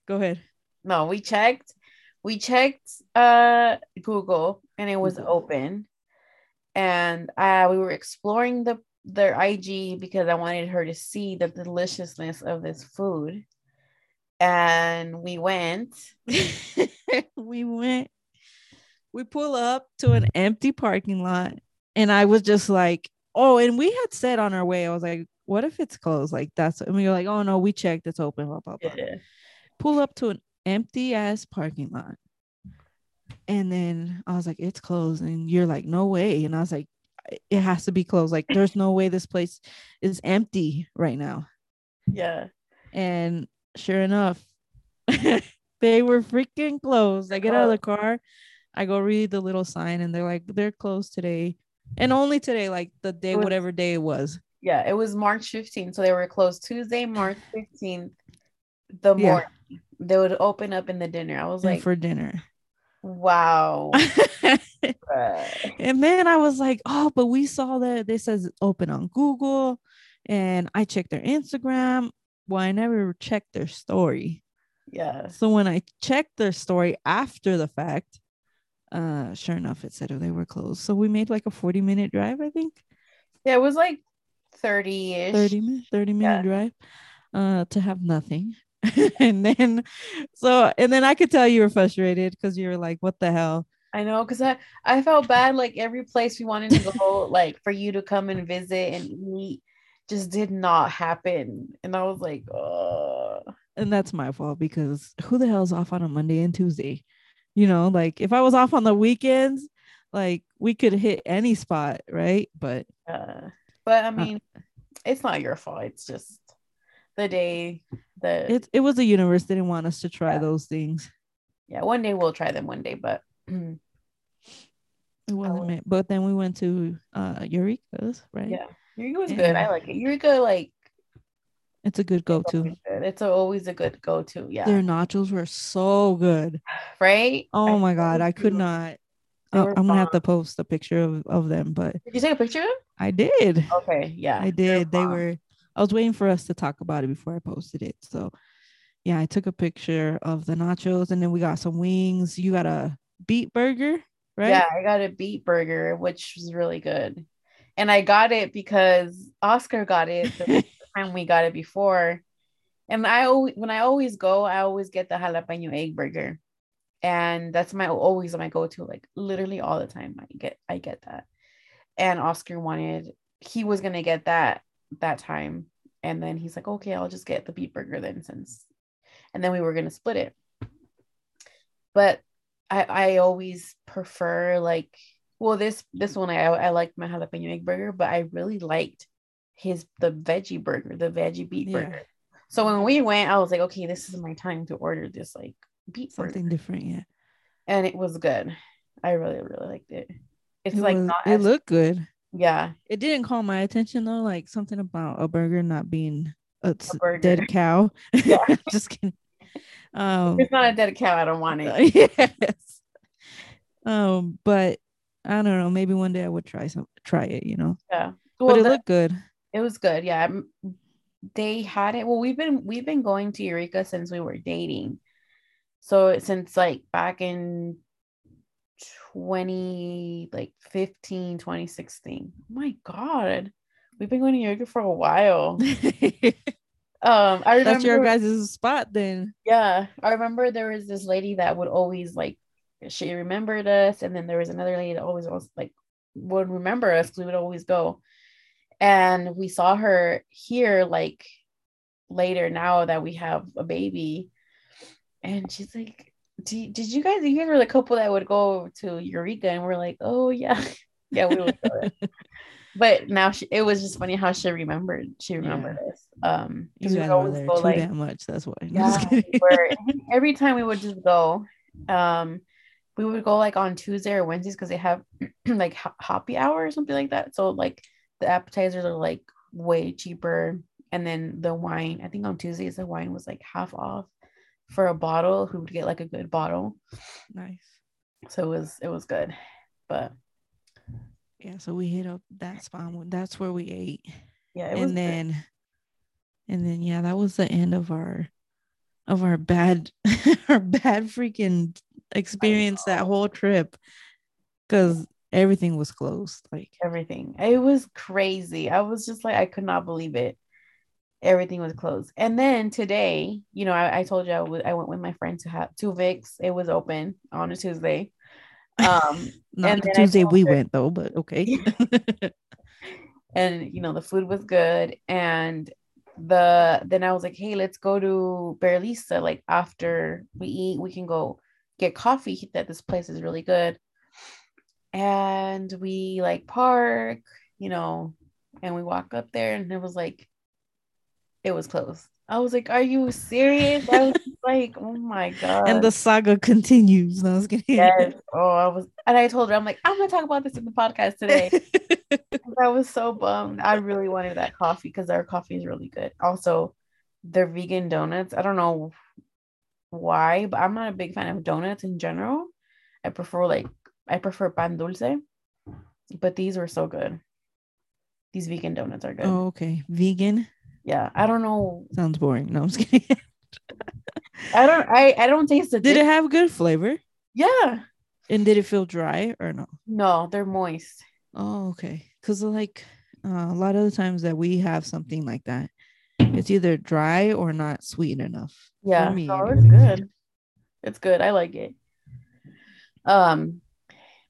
Go ahead. No, we checked. We checked uh, Google and it was Google. Open. And uh, we were exploring the their I G because I wanted her to see the deliciousness of this food. And we went. we went. We pull up to an empty parking lot. And I was just like, oh, and we had said on our way, I was like, what if it's closed? Like that's, and we were like, oh, no, we checked. It's open. Blah, blah, blah. Yeah. Pull up to an empty ass parking lot. And then I was like, it's closed. And you're like, no way. And I was like, it has to be closed. Like, there's no way this place is empty right now. Yeah. And sure enough, they were freaking closed. I get out of the car. I go read the little sign and they're like, they're closed today. And only today, like the day, was, whatever day it was. Yeah, it was March fifteenth. So they were closed Tuesday, March fifteenth. The yeah. morning. They would open up in the dinner. I was and like. For dinner. Wow. And then I was like, oh, but we saw that this says open on Google, and I checked their Instagram. Well, I never checked their story. Yeah. So when I checked their story after the fact, uh, sure enough, it said oh, they were closed. So we made like a forty minute drive, I think. Yeah, it was like thirty-ish. thirty minute, thirty minute yeah. drive uh, to have nothing. and then so and then I could tell you were frustrated because you were like, what the hell? I know, because I I felt bad. Like every place we wanted to go like for you to come and visit and eat just did not happen. And I was like, oh, and that's my fault because who the hell's off on a Monday and Tuesday? You know, like if I was off on the weekends, like we could hit any spot, right? But uh, but I mean uh, it's not your fault. It's just the day that it, it was the universe didn't want us to try yeah. those things. Yeah, one day we'll try them one day, but it wasn't meant. But then we went to uh Eureka's, right? Yeah, Eureka was and good. I like it. Eureka, like, it's a good go-to. It's always a good go-to. Yeah, their nachos were so good, right? Oh I my god, I could not. Uh, I'm gonna have to post a picture of, of them. But did you take a picture of them? I did. Okay, yeah, I did. They were. I was waiting for us to talk about it before I posted it, so. Yeah, I took a picture of the nachos, and then we got some wings. You got a beet burger, right? Yeah, I got a beet burger, which was really good. And I got it because Oscar got it the time we got it before. And I always, when I always go, I always get the jalapeno egg burger, and that's my always my go-to. Like literally all the time, I get I get that. And Oscar wanted he was gonna get that that time, and then he's like, okay, I'll just get the beet burger then since. And then we were going to split it. But I, I always prefer like, well, this, this one, I, I liked my jalapeno egg burger, but I really liked his, the veggie burger, the veggie beet yeah. burger. So when we went, I was like, okay, this is my time to order this like beet Something burger. different. Yeah. And it was good. I really, really liked it. It's it like, was, not it as, looked good. Yeah. It didn't call my attention though. Like something about a burger not being it's a, a dead cow. Yeah. Just kidding. Um, it's not a dead cow. I don't want it. Yes. Um, but I don't know. Maybe one day I would try some. Try it. You know. Yeah. Well, but it the, looked good. It was good. Yeah. They had it. Well, we've been we've been going to Eureka since we were dating. So since like back in twenty like fifteen, twenty sixteen. Oh my God. We've been going to Eureka for a while. um, I remember that's your guys' spot then. Yeah. I remember there was this lady that would always like, she remembered us. And then there was another lady that always, always like would remember us because we would always go. And we saw her here like later now that we have a baby. And she's like, D- did you guys, you guys were the couple that would go to Eureka? And we're like, oh yeah. Yeah, we would go there. But now she, it was just funny how she remembered. She remembered yeah. us. Um, because we always go too like that much. That's why. Yeah, we were, every time we would just go, um, we would go like on Tuesday or Wednesdays because they have like happy hour or something like that. So like the appetizers are like way cheaper, and then the wine. I think on Tuesdays the wine was like half off for a bottle. Who would get like a good bottle? Nice. So it was it was good, but. Yeah, so we hit up that spot. That's where we ate. Yeah, it was and then, good. and then yeah, that was the end of our, of our bad, our bad freaking experience that whole trip, because everything was closed. Like everything, it was crazy. I was just like, I could not believe it. Everything was closed. And then today, you know, I, I told you I, w- I went with my friend to have to Vic's. It was open on a Tuesday. um Not and Tuesday we her, went though, but okay. And you know the food was good, and the then I was like, hey, let's go to Berlisa. Like after we eat, we can go get coffee. That this place is really good, and we like park, you know, and we walk up there, and it was like, it was closed. I was like, are you serious? I was like, oh my God. And the saga continues. No, I was kidding. Yes. Oh, I was, and I told her, I'm like, I'm going to talk about this in the podcast today. I was so bummed. I really wanted that coffee because their coffee is really good. Also, their vegan donuts. I don't know why, but I'm not a big fan of donuts in general. I prefer like, I prefer pan dulce, but these were so good. These vegan donuts are good. Oh, okay. Vegan. Yeah, I don't know. Sounds boring. No, I'm just kidding. I don't. I, I don't taste the. Did dish. It have good flavor? Yeah. And did it feel dry or no? No, they're moist. Oh, okay. Because like uh, a lot of the times that we have something like that, it's either dry or not sweet enough. Yeah, me, no, it's good. It's good. I like it. Um,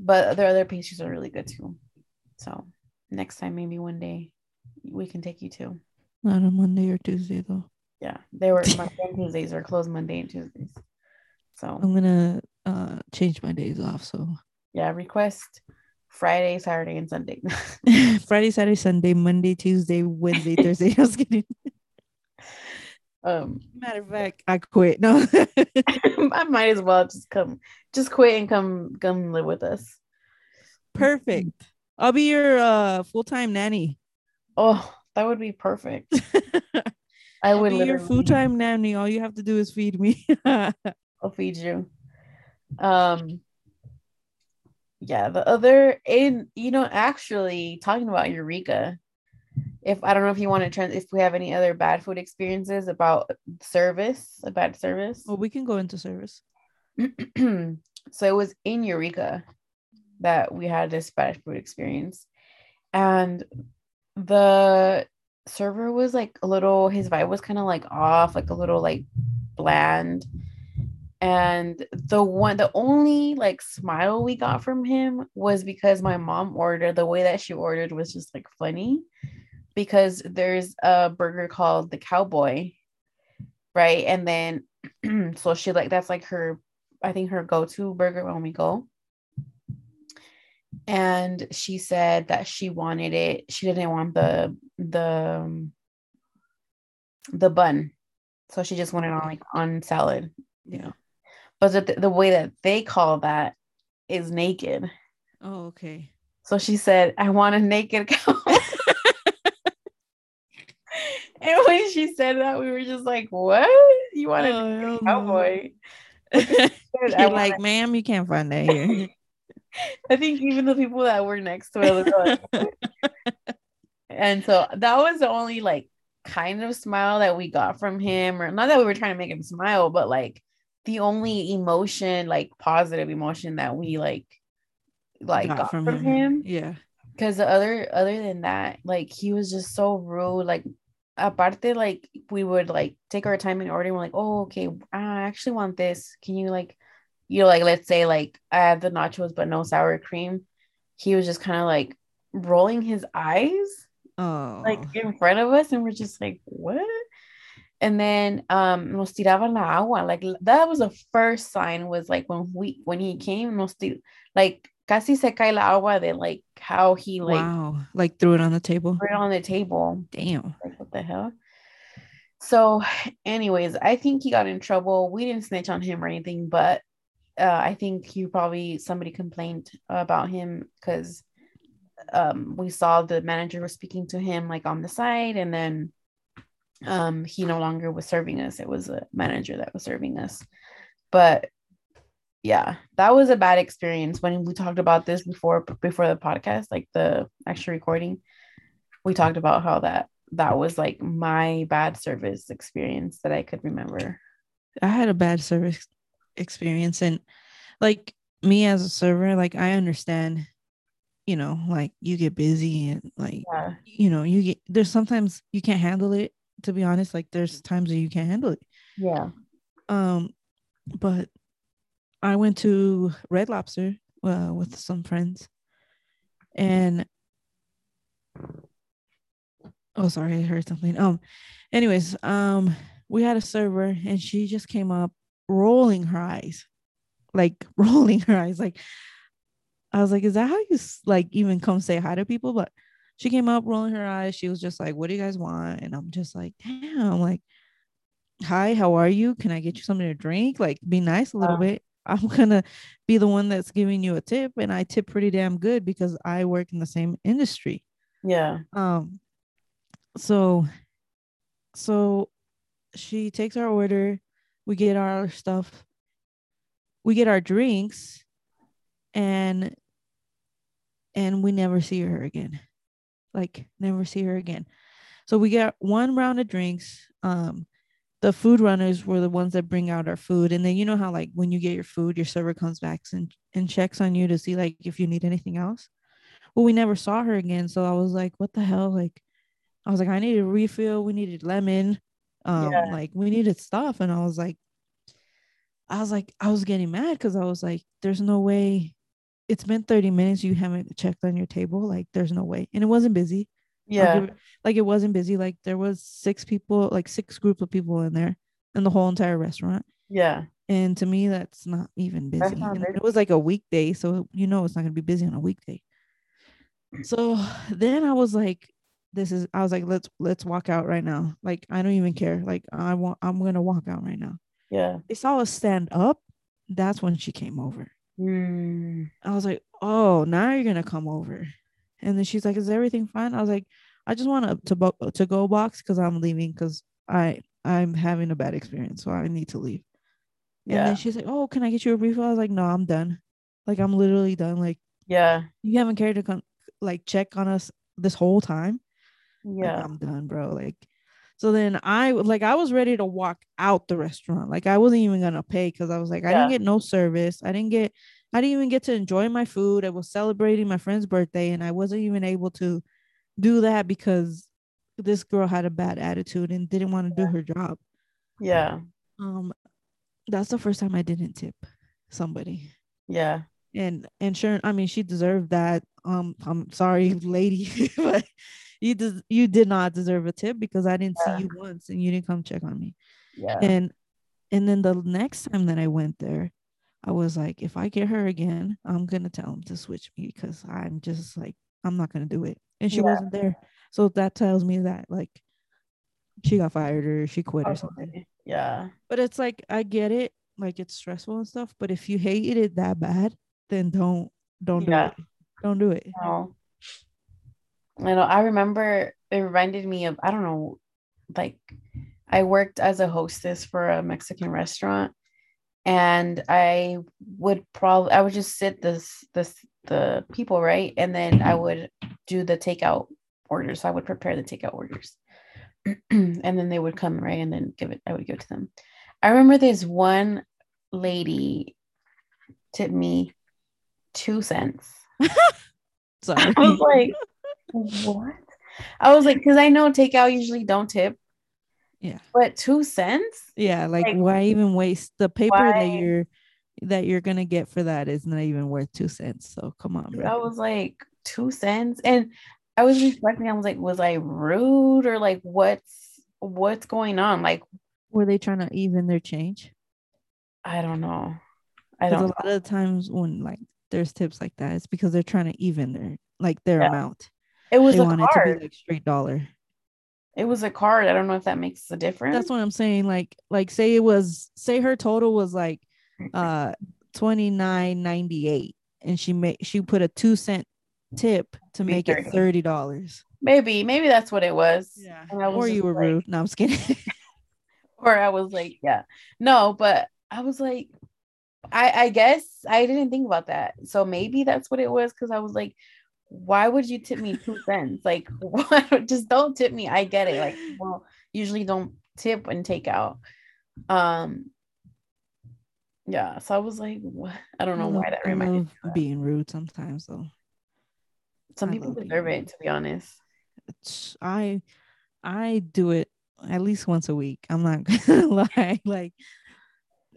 but their other pastries are really good too. So next time, maybe one day, we can take you to. Not on Monday or Tuesday though. Yeah, they were my Tuesdays are closed Monday and Tuesdays. So I'm gonna uh change my days off. So yeah, request Friday, Saturday, and Sunday. Friday, Saturday, Sunday, Monday, Tuesday, Wednesday, Thursday. I was kidding. Um, matter of fact, I quit. No, I might as well just come, just quit and come, come live with us. Perfect. I'll be your uh, full-time nanny. Oh, that would be perfect. I would be your full-time nanny. All you have to do is feed me. I'll feed you. Um. Yeah, the other, and you know, actually talking about Eureka, if I don't know if you want to trans, if we have any other bad food experiences about service, a bad service. Well, we can go into service. So it was in Eureka that we had this bad food experience, and the server was like a little, his vibe was kind of like off, like a little like bland. And the one, the only like smile we got from him was because my mom ordered, the way that she ordered was just like funny, because there's a burger called the Cowboy, right? And then so she like, that's like her, I think her go-to burger when we go. And she said that she wanted it, she didn't want the the the bun, so she just wanted it on like on salad, you know. But the, the way that they call that is naked. Oh, okay. So she said, I want a naked cow. And when she said that, we were just like, what? You want a oh, naked cowboy? Said, You're like, a- ma'am, you can't find that here. I think even the people that were next to us were like, and so that was the only like kind of smile that we got from him, or not that we were trying to make him smile, but like the only emotion, like positive emotion that we like like Not got from, from him. him yeah, because the other other than that, like he was just so rude. Like aparte, like we would like take our time and order, and we're like, oh okay, I actually want this, can you like, you know, like let's say like I have the nachos but no sour cream. He was just kind of like rolling his eyes oh like in front of us, and we're just like, what? And then um, nos tiraban la agua. Like that was the first sign, was like when we when he came, nos tir- like casi se cae la agua. Then like how he like wow, like threw it on the table. Threw it on the table. Damn. Like what the hell? So, anyways, I think he got in trouble. We didn't snitch on him or anything, but uh, I think you probably somebody complained about him because um, we saw the manager was speaking to him like on the side, and then. Um, he no longer was serving us. It was a manager that was serving us. But yeah, that was a bad experience. When we talked about this before, before the podcast, like the actual recording, we talked about how that, that was like my bad service experience that I could remember. I had a bad service experience, and like me as a server, like I understand, you know, like you get busy and like, yeah. you know, you get, there's sometimes you can't handle it. To be honest, like there's times that you can't handle it. Yeah. Um, but I went to Red Lobster uh, with some friends, and oh, sorry, I heard something. Um, anyways, um, we had a server, and she just came up rolling her eyes, like rolling her eyes. Like I was like, is that how you like even come say hi to people? But she came up rolling her eyes. She was just like, what do you guys want? And I'm just like, damn, like, hi, how are you? Can I get you something to drink? Like, be nice a little uh, bit. I'm going to be the one that's giving you a tip. And I tip pretty damn good because I work in the same industry. Yeah. Um. So, so she takes our order. We get our stuff. We get our drinks. And, and we never see her again. Like never see her again. So we got one round of drinks. Um, the food runners were the ones that bring out our food. And then you know how like when you get your food, your server comes back and, and checks on you to see like if you need anything else. Well, we never saw her again. So I was like, what the hell? Like I was like, I needed a refill. We needed lemon. Um, yeah. Like we needed stuff. And I was like, I was like, I was getting mad because I was like, there's no way. It's been thirty minutes. You haven't checked on your table. Like there's no way. And it wasn't busy. Yeah. Like it, like it wasn't busy. Like there was six people, like six groups of people in there in the whole entire restaurant. Yeah. And to me, that's not even busy. Not busy. It was like a weekday. So, you know, it's not going to be busy on a weekday. So then I was like, this is, I was like, let's, let's walk out right now. Like, I don't even care. Like, I want, I'm going to walk out right now. Yeah. They saw us stand up. That's when she came over. Mm. I was like, oh, now you're going to come over. And then she's like, is everything fine? I was like, I just want a to, bo- to go box because I'm leaving because I, I'm having a bad experience. So I need to leave. Yeah. And then she's like, oh, can I get you a refill? I was like, no, I'm done. Like, I'm literally done. Like, yeah, you haven't cared to come, like, check on us this whole time. Yeah, like, I'm done, bro. Like, so then I like I was ready to walk out the restaurant. Like, I wasn't even gonna pay because I was like, I yeah. didn't get no service. I didn't get I didn't even get to enjoy my food. I was celebrating my friend's birthday and I wasn't even able to do that because this girl had a bad attitude and didn't want to yeah. do her job. Yeah. Um, that's the first time I didn't tip somebody. Yeah. And and sure, I mean, she deserved that. Um, I'm sorry, lady, but you des- you did not deserve a tip because I didn't yeah. see you once and you didn't come check on me. Yeah. And and then the next time that I went there, I was like, if I get her again, I'm gonna tell him to switch me because I'm just like, I'm not gonna do it. And she yeah. wasn't there, so that tells me that like she got fired or she quit oh, or something. Yeah. But it's like, I get it, like it's stressful and stuff. But if you hate it that bad, then don't don't yeah. do it. Don't do it. No. I know. I remember it reminded me of, I don't know, like I worked as a hostess for a Mexican restaurant, and I would probably I would just sit this this the people, right? And then I would do the takeout orders. So I would prepare the takeout orders. And then they would come, right? And then give it I would give it to them. I remember this one lady tipped me two cents. Sorry. I was like, what? I was like, because I know takeout usually don't tip. Yeah. But two cents? Yeah, like, like why even waste the paper why? that you're that you're gonna get for that is not even worth two cents. So come on, bro. I was like, two cents? And I was reflecting, I was like, was I rude or like what's what's going on? Like, were they trying to even their change? I don't know. I don't a lot know. Of times when like there's tips like that, it's because they're trying to even their like their yeah. amount. It was they a wanted card. To be like straight dollar. It was a card. I don't know if that makes a difference. That's what I'm saying. Like, like say it was say her total was like uh twenty-nine ninety-eight, and she made she put a two cent tip to maybe make thirty. It thirty dollars. Maybe, maybe that's what it was. Yeah. Was or you were like, rude. No, I'm just kidding. Or I was like, yeah, no, but I was like. I, I guess I didn't think about that. So maybe that's what it was, because I was like, why would you tip me two cents? Like, what? Just don't tip me. I get it. Like, well, usually don't tip and take out. Um, yeah. So I was like, what? I don't know I love, why that reminded me of being rude sometimes, though. Some I people deserve it, to be honest. It's, I I do it at least once a week. I'm not gonna lie. Like,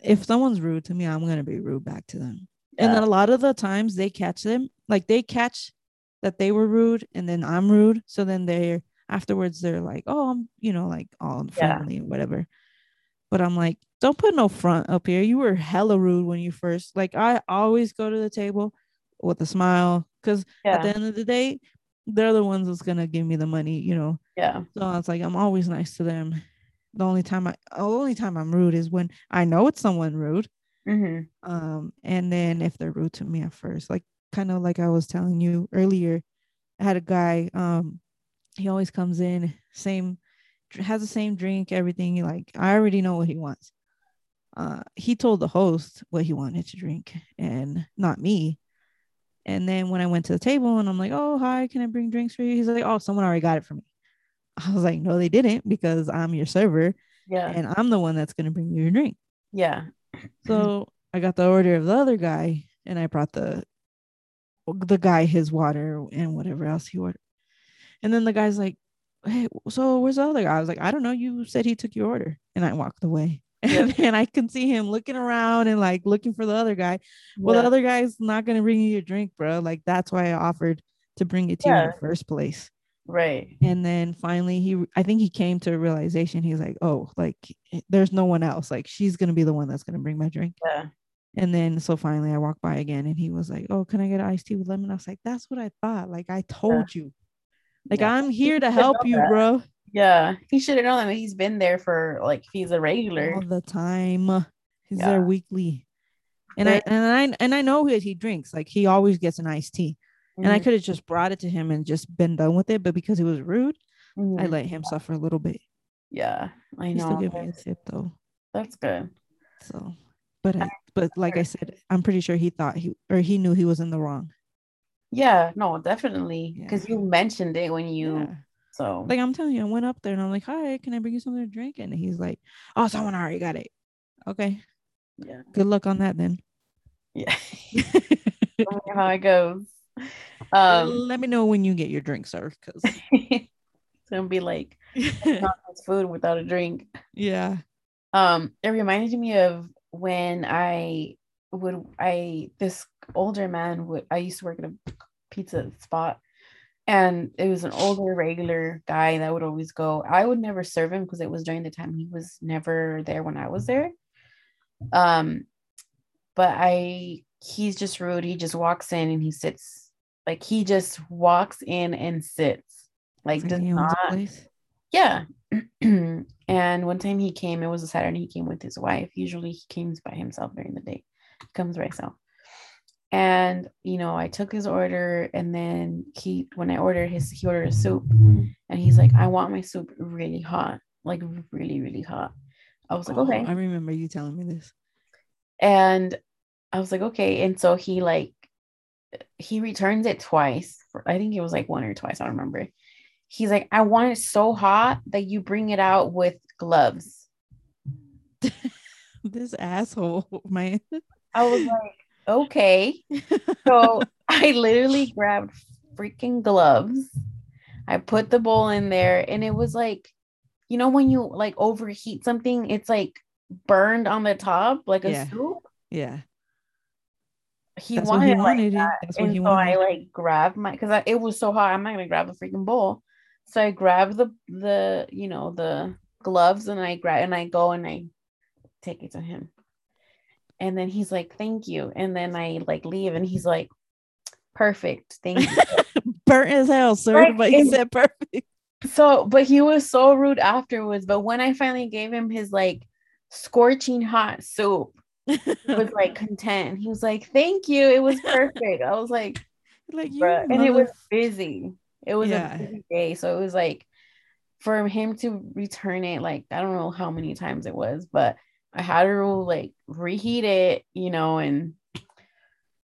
if someone's rude to me, I'm going to be rude back to them. Yeah. And then a lot of the times they catch them, like they catch that they were rude and then I'm rude. So then they're afterwards, they're like, oh, I'm, you know, like all friendly yeah. or whatever. But I'm like, don't put no front up here. You were hella rude when you first, like I always go to the table with a smile. Cause yeah. at the end of the day, they're the ones that's going to give me the money, you know? Yeah. So it's like, I'm always nice to them. The only time I, the only time I'm rude is when I know it's someone rude. Mm-hmm. Um, and then if they're rude to me at first, like kind of like I was telling you earlier, I had a guy. Um, he always comes in, same, has the same drink, everything. Like I already know what he wants. Uh, he told the host what he wanted to drink and not me. And then when I went to the table and I'm like, oh hi, can I bring drinks for you? He's like, oh, someone already got it for me. I was like, no, they didn't, because I'm your server. Yeah. And I'm the one that's going to bring you your drink. Yeah. So I got the order of the other guy and I brought the the guy his water and whatever else he ordered. And then the guy's like, hey, so where's the other guy? I was like, I don't know. You said he took your order. And I walked away. Yeah. And, and I can see him looking around and like looking for the other guy. Well, yeah. the other guy's not going to bring you your drink, bro. Like, that's why I offered to bring it to yeah. you in the first place. Right. And then finally he I think he came to a realization. He's like, oh, like there's no one else, like she's gonna be the one that's gonna bring my drink. Yeah. And then so finally I walked by again and he was like, oh, can I get an iced tea with lemon? I was like, that's what I thought. Like I told yeah. you. Like yeah. I'm here he to help you, that. bro. Yeah. He should have known that. I mean, he's been there for like he's a regular. All the time. He's yeah. there weekly. And yeah. I and I and I know that he drinks. Like he always gets an iced tea. Mm-hmm. And I could have just brought it to him and just been done with it. But because he was rude, mm-hmm. I let him yeah. suffer a little bit. Yeah. I he know. Still gave me a sip though. That's good. So but I, but like I said, I'm pretty sure he thought he or he knew he was in the wrong. Yeah, no, definitely. Because yeah. you mentioned it when you yeah. so like I'm telling you, I went up there and I'm like, hi, can I bring you something to drink? And he's like, oh, someone already got it. Okay. Yeah. Good luck on that then. Yeah. How it goes. Um let me know when you get your drink, sir. Because it's gonna be like not food without a drink. Yeah. Um, it reminded me of when I would I this older man would I used to work at a pizza spot, and it was an older regular guy that would always go. I would never serve him because it was during the time he was never there when I was there. Um, but I he's just rude. He just walks in and he sits like he just walks in and sits like does not. Yeah. And one time he came, it was a Saturday, he came with his wife. Usually he comes by himself during the day. He comes by himself. And, you know, I took his order, and then he, when I ordered his, he ordered a soup, and he's like, I want my soup really hot, like really, really hot. I was like, oh, okay. I remember you telling me this. And I was like, okay. And so he like, he returns it twice. I think it was like one or twice. I don't remember. He's like, I want it so hot that you bring it out with gloves. This asshole, man. I was like, okay. So I literally grabbed freaking gloves. I put the bowl in there, and it was like, you know, when you like overheat something, it's like burned on the top, like a yeah. soup. Yeah. He That's wanted, he wanted like it. That's what he so wanted. I like grabbed my, because it was so hot. I'm not gonna grab a freaking bowl. So I grab the, the, you know, the gloves, and I grab, and I go and I take it to him. And then he's like, thank you. And then I like leave, and he's like, perfect. Thank you. Burnt as hell, sir. Right? But he and, said perfect. So, but he was so rude afterwards. But when I finally gave him his like scorching hot soup, he was like content. He was like, thank you. It was perfect. I was like, like you, and it was busy. It was yeah. a busy day. So it was like for him to return it, like, I don't know how many times it was, but I had to like reheat it, you know, and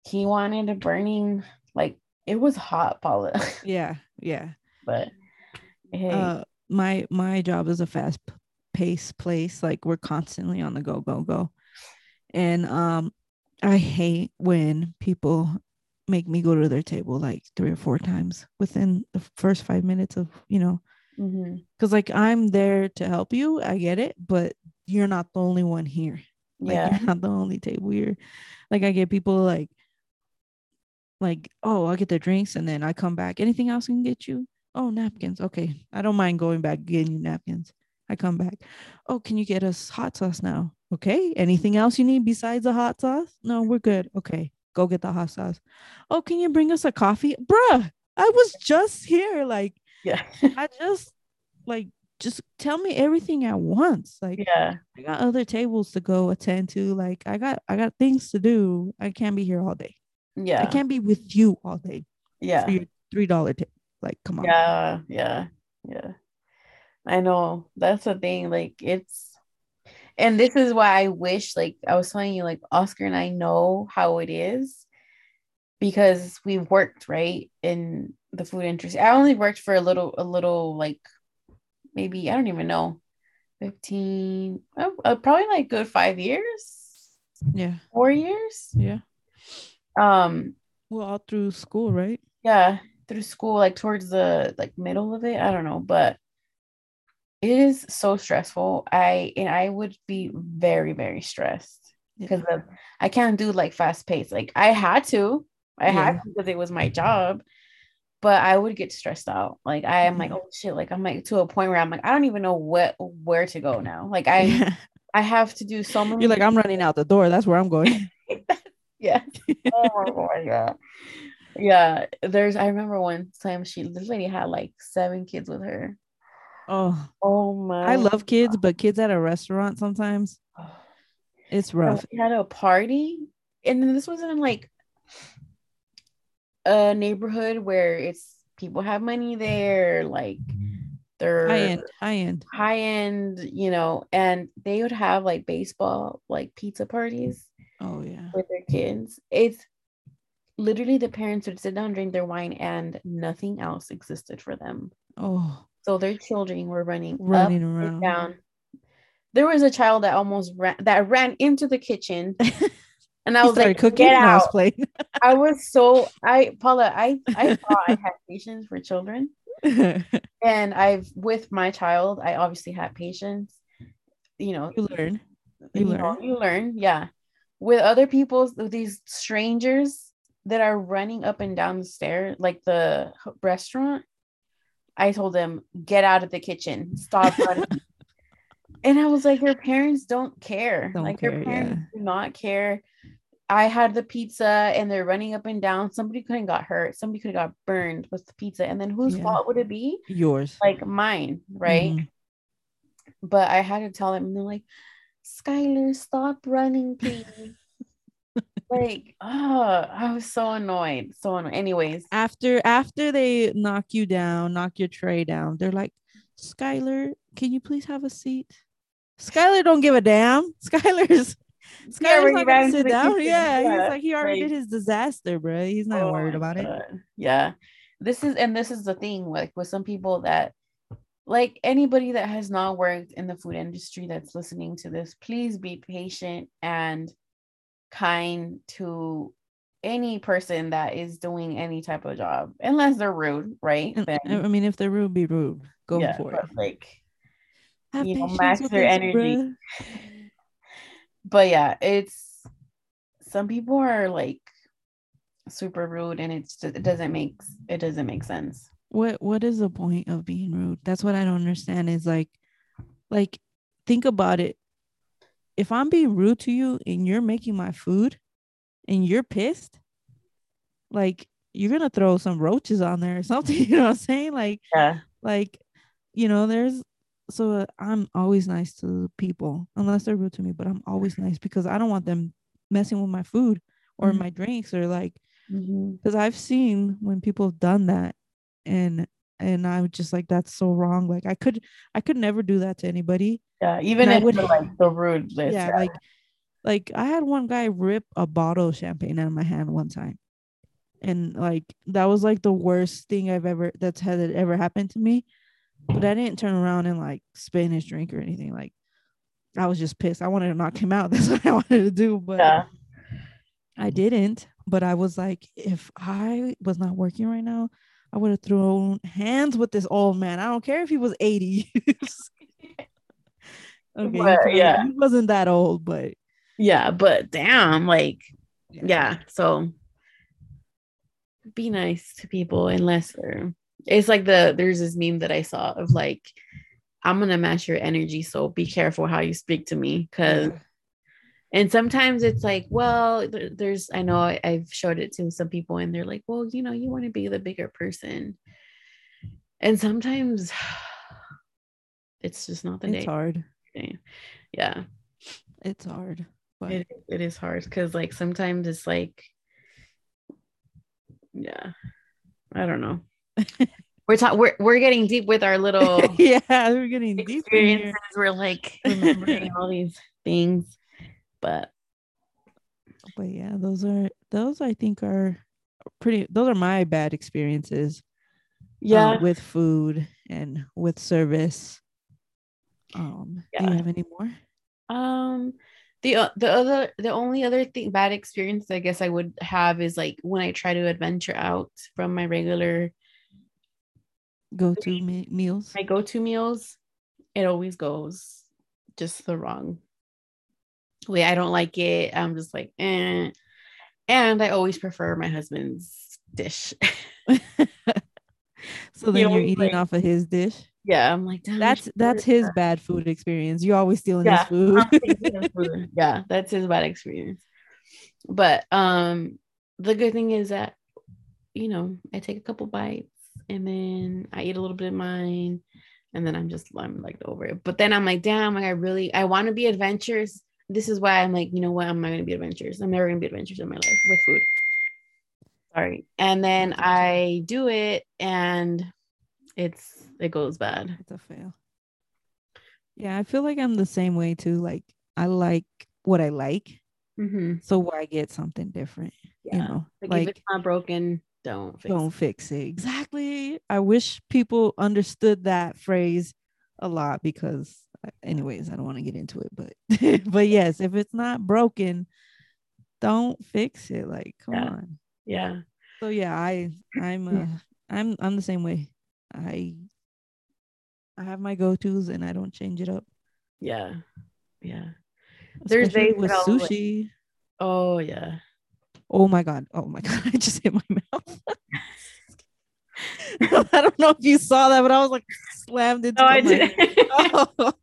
he wanted a burning, like it was hot, Paula. Yeah. Yeah. But hey. uh, my, my job is a fast paced place. Like we're constantly on the go, go, go. And um, I hate when people make me go to their table like three or four times within the first five minutes of, you know, mm-hmm. cause like I'm there to help you. I get it, but you're not the only one here. Like, yeah. You're not the only table here. Like I get people like, like, oh, I'll get their drinks. And then I come back. Anything else I can get you? Oh, napkins. Okay. I don't mind going back, getting you napkins. I come back. Oh, can you get us hot sauce now? Okay. Anything else you need besides the hot sauce? No, we're good. Okay. Go get the hot sauce. Oh, can you bring us a coffee? Bruh, I was just here. Like, yeah. I just like, just tell me everything at once. Like, yeah. I got other tables to go attend to. Like, I got, I got things to do. I can't be here all day. Yeah. I can't be with you all day. Yeah. For your three dollars tip. Like, come on. Yeah. Yeah. Yeah. I know. That's the thing. Like, it's, and this is why I wish, like I was telling you, like Oscar and I know how it is because we've worked right in the food industry. I only worked for a little, a little, like maybe, I don't even know, fifteen, uh, probably like good five years. Yeah. Four years. Yeah. Um, well, all through school, right? Yeah. Through school, like towards the like middle of it. I don't know, but it is so stressful. I and I would be very, very stressed because yeah. I can't do like fast pace. Like I had to, I yeah. had to because it was my job, but I would get stressed out. Like I am yeah. like, oh shit. Like I'm like to a point where I'm like, I don't even know what, where to go now. Like I, yeah. I have to do so many. You're like, I'm running out the door. That's where I'm going. Yeah. Oh my God. Yeah. There's, I remember one time she, this lady had like seven kids with her. Oh, oh my. I love kids, but kids at a restaurant sometimes. It's rough. We had a party, and then this wasn't in like a neighborhood where it's people have money there, like they're high end, high end, high end, you know, and they would have like baseball, like pizza parties. Oh yeah, with their kids. It's literally the parents would sit down, drink their wine, and nothing else existed for them. Oh, so their children were running, running up around. And down. There was a child that almost ran, that ran into the kitchen, and I was like, cooking, "Get out!" I was, I was so I Paula, I I thought I had patience for children, and I've with my child, I obviously had patience. You know, you learn, you, you learn, know, you learn. Yeah, with other people, with these strangers that are running up and down the stairs, like the restaurant. I told them, get out of the kitchen, stop running. And I was like, your parents don't care. Don't like, care, your parents yeah. do not care. I had the pizza and they're running up and down. Somebody could have got hurt. Somebody could have got burned with the pizza. And then whose yeah. fault would it be? Yours. Like mine, right? Mm-hmm. But I had to tell them, and they're like, Skylar, stop running, please. Like, oh, I was so annoyed. So annoyed. Anyways, after after they knock you down, knock your tray down, they're like, Skylar, can you please have a seat? Skylar don't give a damn. Skylar's Skylar's not gonna sit down. Yeah, yeah, he's like, he already like, did his disaster, bro. He's not oh worried about God. It. Yeah, this is and this is the thing, like with some people that, like anybody that has not worked in the food industry that's listening to this, please be patient and kind to any person that is doing any type of job, unless they're rude, right? Then, I mean, if they're rude, be rude. Go yeah, for it. Like, have you know, max their energy. Breath. But yeah, it's some people are like super rude, and it's just, it doesn't make it doesn't make sense. What What is the point of being rude? That's what I don't understand. Is like, like think about it. If I'm being rude to you and you're making my food and you're pissed, like you're going to throw some roaches on there or something, you know what I'm saying? Like, yeah. like, you know, there's, so I'm always nice to people unless they're rude to me, but I'm always nice because I don't want them messing with my food or mm-hmm. my drinks or like, because mm-hmm. I've seen when people have done that and And I was just like, that's so wrong. Like I could, I could never do that to anybody. Yeah, even if would, like the rude list. Yeah, yeah, like, like I had one guy rip a bottle of champagne out of my hand one time, and like that was like the worst thing I've ever that's had it ever happened to me. But I didn't turn around and like spit in his drink or anything. Like I was just pissed. I wanted to knock him out. That's what I wanted to do, but yeah. I didn't. But I was like, if I was not working right now, I would have thrown hands with this old man. I don't care if he was eighty. Okay, but, yeah, he wasn't that old, but yeah, but damn, like yeah. yeah. So be nice to people, unless they're. It's like the there's this meme that I saw of like, I'm gonna match your energy, so be careful how you speak to me, because. Yeah. And sometimes it's like, well, there's, I know I, I've showed it to some people and they're like, well, you know, you want to be the bigger person. And sometimes it's just not the it's day. It's hard. Yeah. It's hard. But it, it is hard because like sometimes it's like, yeah, I don't know. We're talking. We're we're getting deep with our little yeah. We're getting deep experiences. We're like remembering all these things. But but yeah, those are those I think are pretty those are my bad experiences. Yeah. Um, with food and with service. Um yeah. Do you have any more? Um the the other the only other thing bad experience I guess I would have is like when I try to adventure out from my regular go-to me- meals. My go-to meals, it always goes just the wrong way. I don't like it. I'm just like, eh. And I always prefer my husband's dish. So then you know, you're eating like, off of his dish. Yeah, I'm like, that's that's his that. bad food experience. You always stealing yeah, his food. I'm stealing his food. Yeah, that's his bad experience. But um, the good thing is that, you know, I take a couple bites and then I eat a little bit of mine, and then I'm just, I'm like over it. But then I'm like, damn, like I really, I want to be adventurous. This is why I'm like, you know what? I'm not going to be adventurous. I'm never going to be adventurous in my life with food. Sorry. And then I do it and it's, it goes bad. It's a fail. Yeah. I feel like I'm the same way too. Like I like what I like. Mm-hmm. So why get something different? Yeah. You know, like, like if it's not broken, don't fix don't it. fix it. Exactly. I wish people understood that phrase a lot, because anyways, I don't want to get into it, but but yes, if it's not broken, don't fix it. Like, come yeah. on. Yeah. So yeah, I I'm uh, yeah. I'm I'm the same way. I I have my go-tos and I don't change it up. Yeah. Yeah. There's days with sushi. Like, oh yeah. Oh my god. Oh my god. I just hit my mouth. I don't know if you saw that, but I was like slammed into. No, I didn't. Oh.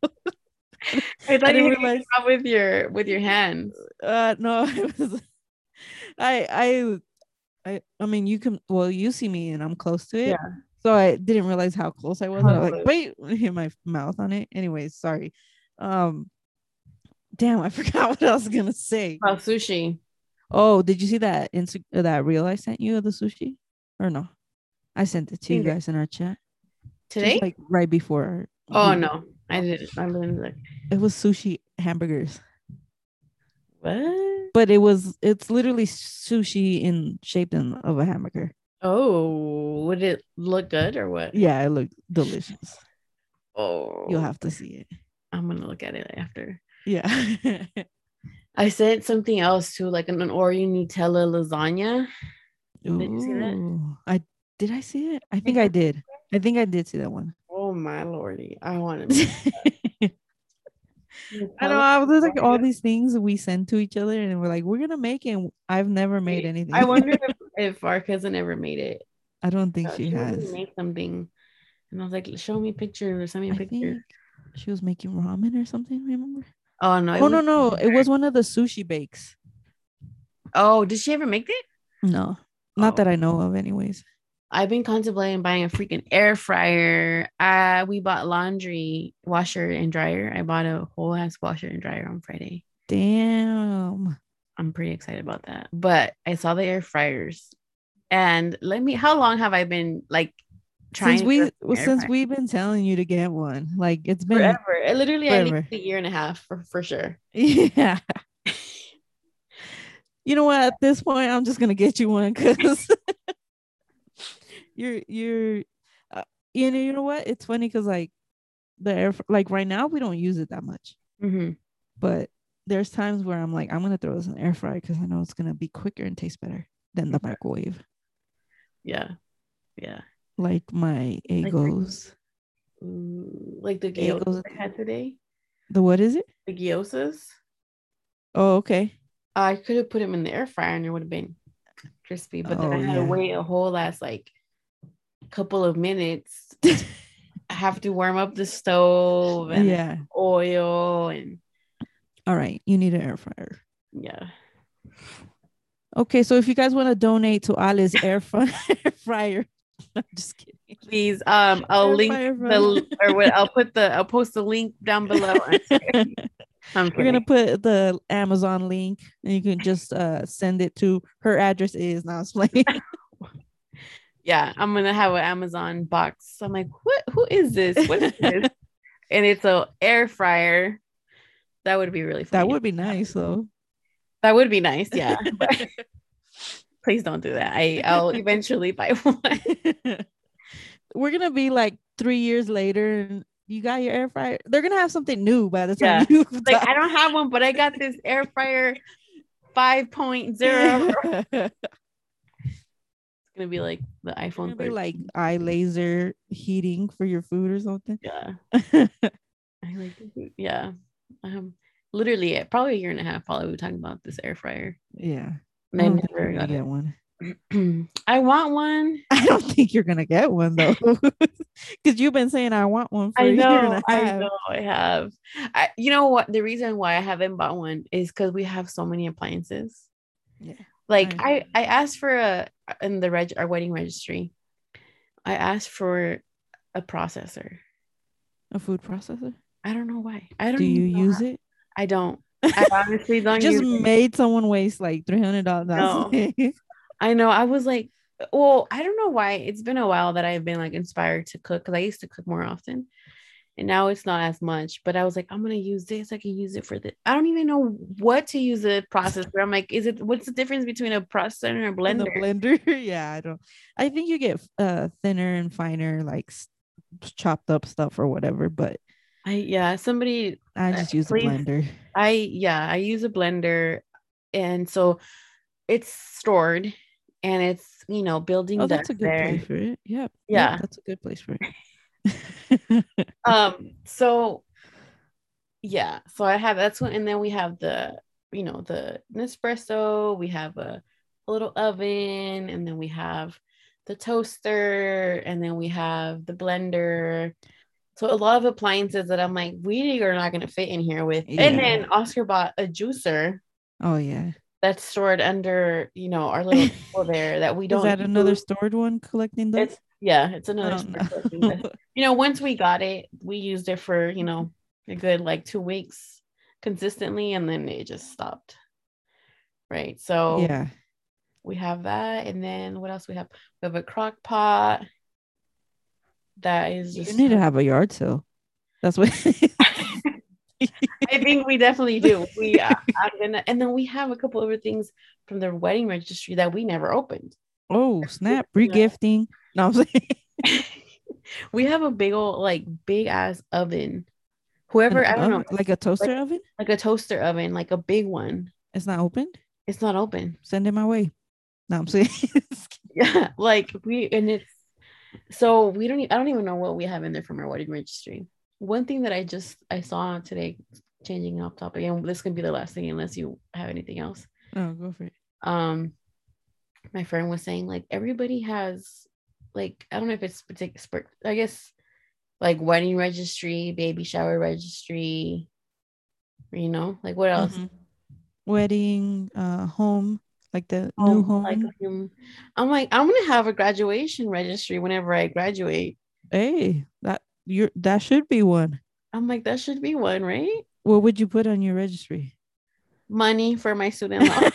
I thought I you were like with your with your hands. Uh, no, it was. I I I I mean, you can. Well, you see me, and I'm close to it. Yeah. So I didn't realize how close I was. Oh, I was like, wait, I hit my mouth on it. Anyways, sorry. Um. Damn, I forgot what I was gonna say. Oh, sushi. Oh, did you see that Insta- that reel I sent you of the sushi? Or no? I sent it to you guys in our chat today, just like right before. Oh no, I didn't. I didn't look. It was sushi hamburgers. What? But it was. It's literally sushi in shape of a hamburger. Oh, would it look good or what? Yeah, it looked delicious. Oh, you'll have to see it. I'm gonna look at it after. Yeah. I said something else too, like an, an Oreo Nutella lasagna. Ooh, did you see that? I did. I see it. I think yeah. I did. I think I did see that one. Oh my lordy! I want to. I know. I was like all these things we send to each other, and we're like, we're gonna make it. I've never made anything. I wonder if, if our cousin ever made it. I don't think so, she, she has. Made something, and I was like, show me a picture or send me a picture. She was making ramen or something. Remember? Oh no! Oh no no! It was one of the sushi bakes. Oh, did she ever make it? No, not oh. that I know of. Anyways, I've been contemplating buying a freaking air fryer. Uh, we bought laundry washer and dryer. I bought a whole ass washer and dryer on Friday. Damn, I'm pretty excited about that. But I saw the air fryers, and let me. How long have I been like? Since we well, since we've been telling you to get one, like it's been forever. It literally forever. I think a year and a half for, for sure. Yeah. You know what? At this point, I'm just gonna get you one because you're you're uh, you know you know what? It's funny because like the air like right now we don't use it that much, mm-hmm. but there's times where I'm like I'm gonna throw this in the air fryer because I know it's gonna be quicker and taste better than the yeah. microwave. Yeah. Yeah. Like my egos, like, like the gyozas I had today. The what is it? The gyozas. Oh, okay. I could have put them in the air fryer and it would have been crispy, but oh, then I had yeah. to wait a whole last like couple of minutes. I have to warm up the stove and yeah. oil and. All right, you need an air fryer. Yeah. Okay, so if you guys want to donate to Ali's air fryer. fryer I'm just kidding. Please, um, I'll link the or what I'll put the I'll post the link down below. I'm We're gonna put the Amazon link, and you can just uh send it to her address is now. Yeah, I'm gonna have an Amazon box. I'm like, what? Who is this? What is this? And it's a air fryer. That would be really. Funny. That would be nice, though. That would be nice. Yeah. Please don't do that. I, I'll eventually buy one. We're going to be like three years later and you got your air fryer. They're going to have something new by the time yeah. you like, I don't have one, but I got this air fryer five point oh. It's going to be like the iPhone. Be like eye laser heating for your food or something. Yeah. I like it. Yeah. Um, literally, probably a year and a half, probably we were talking about this air fryer. Yeah. I never got get one. I want one. I don't think you're gonna get one though, because you've been saying I want one. For I know. A year and a half. I know. I have. I, you know what? The reason why I haven't bought one is because we have so many appliances. Yeah. Like I, I, I asked for a in the reg our wedding registry. I asked for a processor. A food processor? I don't know why. I don't. Do you use how. it? I don't. I honestly don't. Just use made it. Someone waste like three hundred dollars. No. I know. I was like, well, I don't know why. It's been a while that I've been like inspired to cook because I used to cook more often, and now it's not as much. But I was like, I'm gonna use this. I can use it for this. I don't even know what to use the processor. I'm like, is it? What's the difference between a processor and a blender? And the blender? Yeah, I don't. I think you get uh thinner and finer, like chopped up stuff or whatever, but. I yeah somebody I just use please, a blender I yeah I use a blender and so it's stored and it's you know building oh that's a good there. place for it yeah, yeah yeah that's a good place for it um so yeah so I have that's what and then we have the you know the Nespresso we have a, a little oven and then we have the toaster and then we have the blender. So a lot of appliances that I'm like, we are not going to fit in here with. Yeah. And then Oscar bought a juicer. Oh, yeah. That's stored under, you know, our little table there that we don't. Is that another use. stored one collecting those? It's, yeah, it's another. Stored know. You know, once we got it, we used it for, you know, a good like two weeks consistently. And then it just stopped. Right. So yeah, we have that. And then what else we have? We have a crock pot. That is just you need to have a yard sale. That's what I think we definitely do. We uh, gonna, and then we have a couple other things from the wedding registry that we never opened. Oh snap! Regifting. No, I'm saying we have a big old like big ass oven. Whoever An I don't oven? know, like a toaster like, oven, like a toaster oven, like a big one. It's not opened. It's not open. Send it my way. No, I'm saying yeah, like we and it's. So we don't I don't even know what we have in there from our wedding registry. One thing that I just I saw today, changing off topic, and this can be the last thing unless you have anything else. Oh, go for it. Um, my friend was saying like everybody has like I don't know if it's particular. I guess like wedding registry, baby shower registry. You know, like what else? Mm-hmm. Wedding, uh, home. Like the home, new home. Like, um, I'm like, I'm gonna have a graduation registry whenever I graduate. Hey, that you that should be one. I'm like, that should be one, right? What would you put on your registry? Money for my student loan.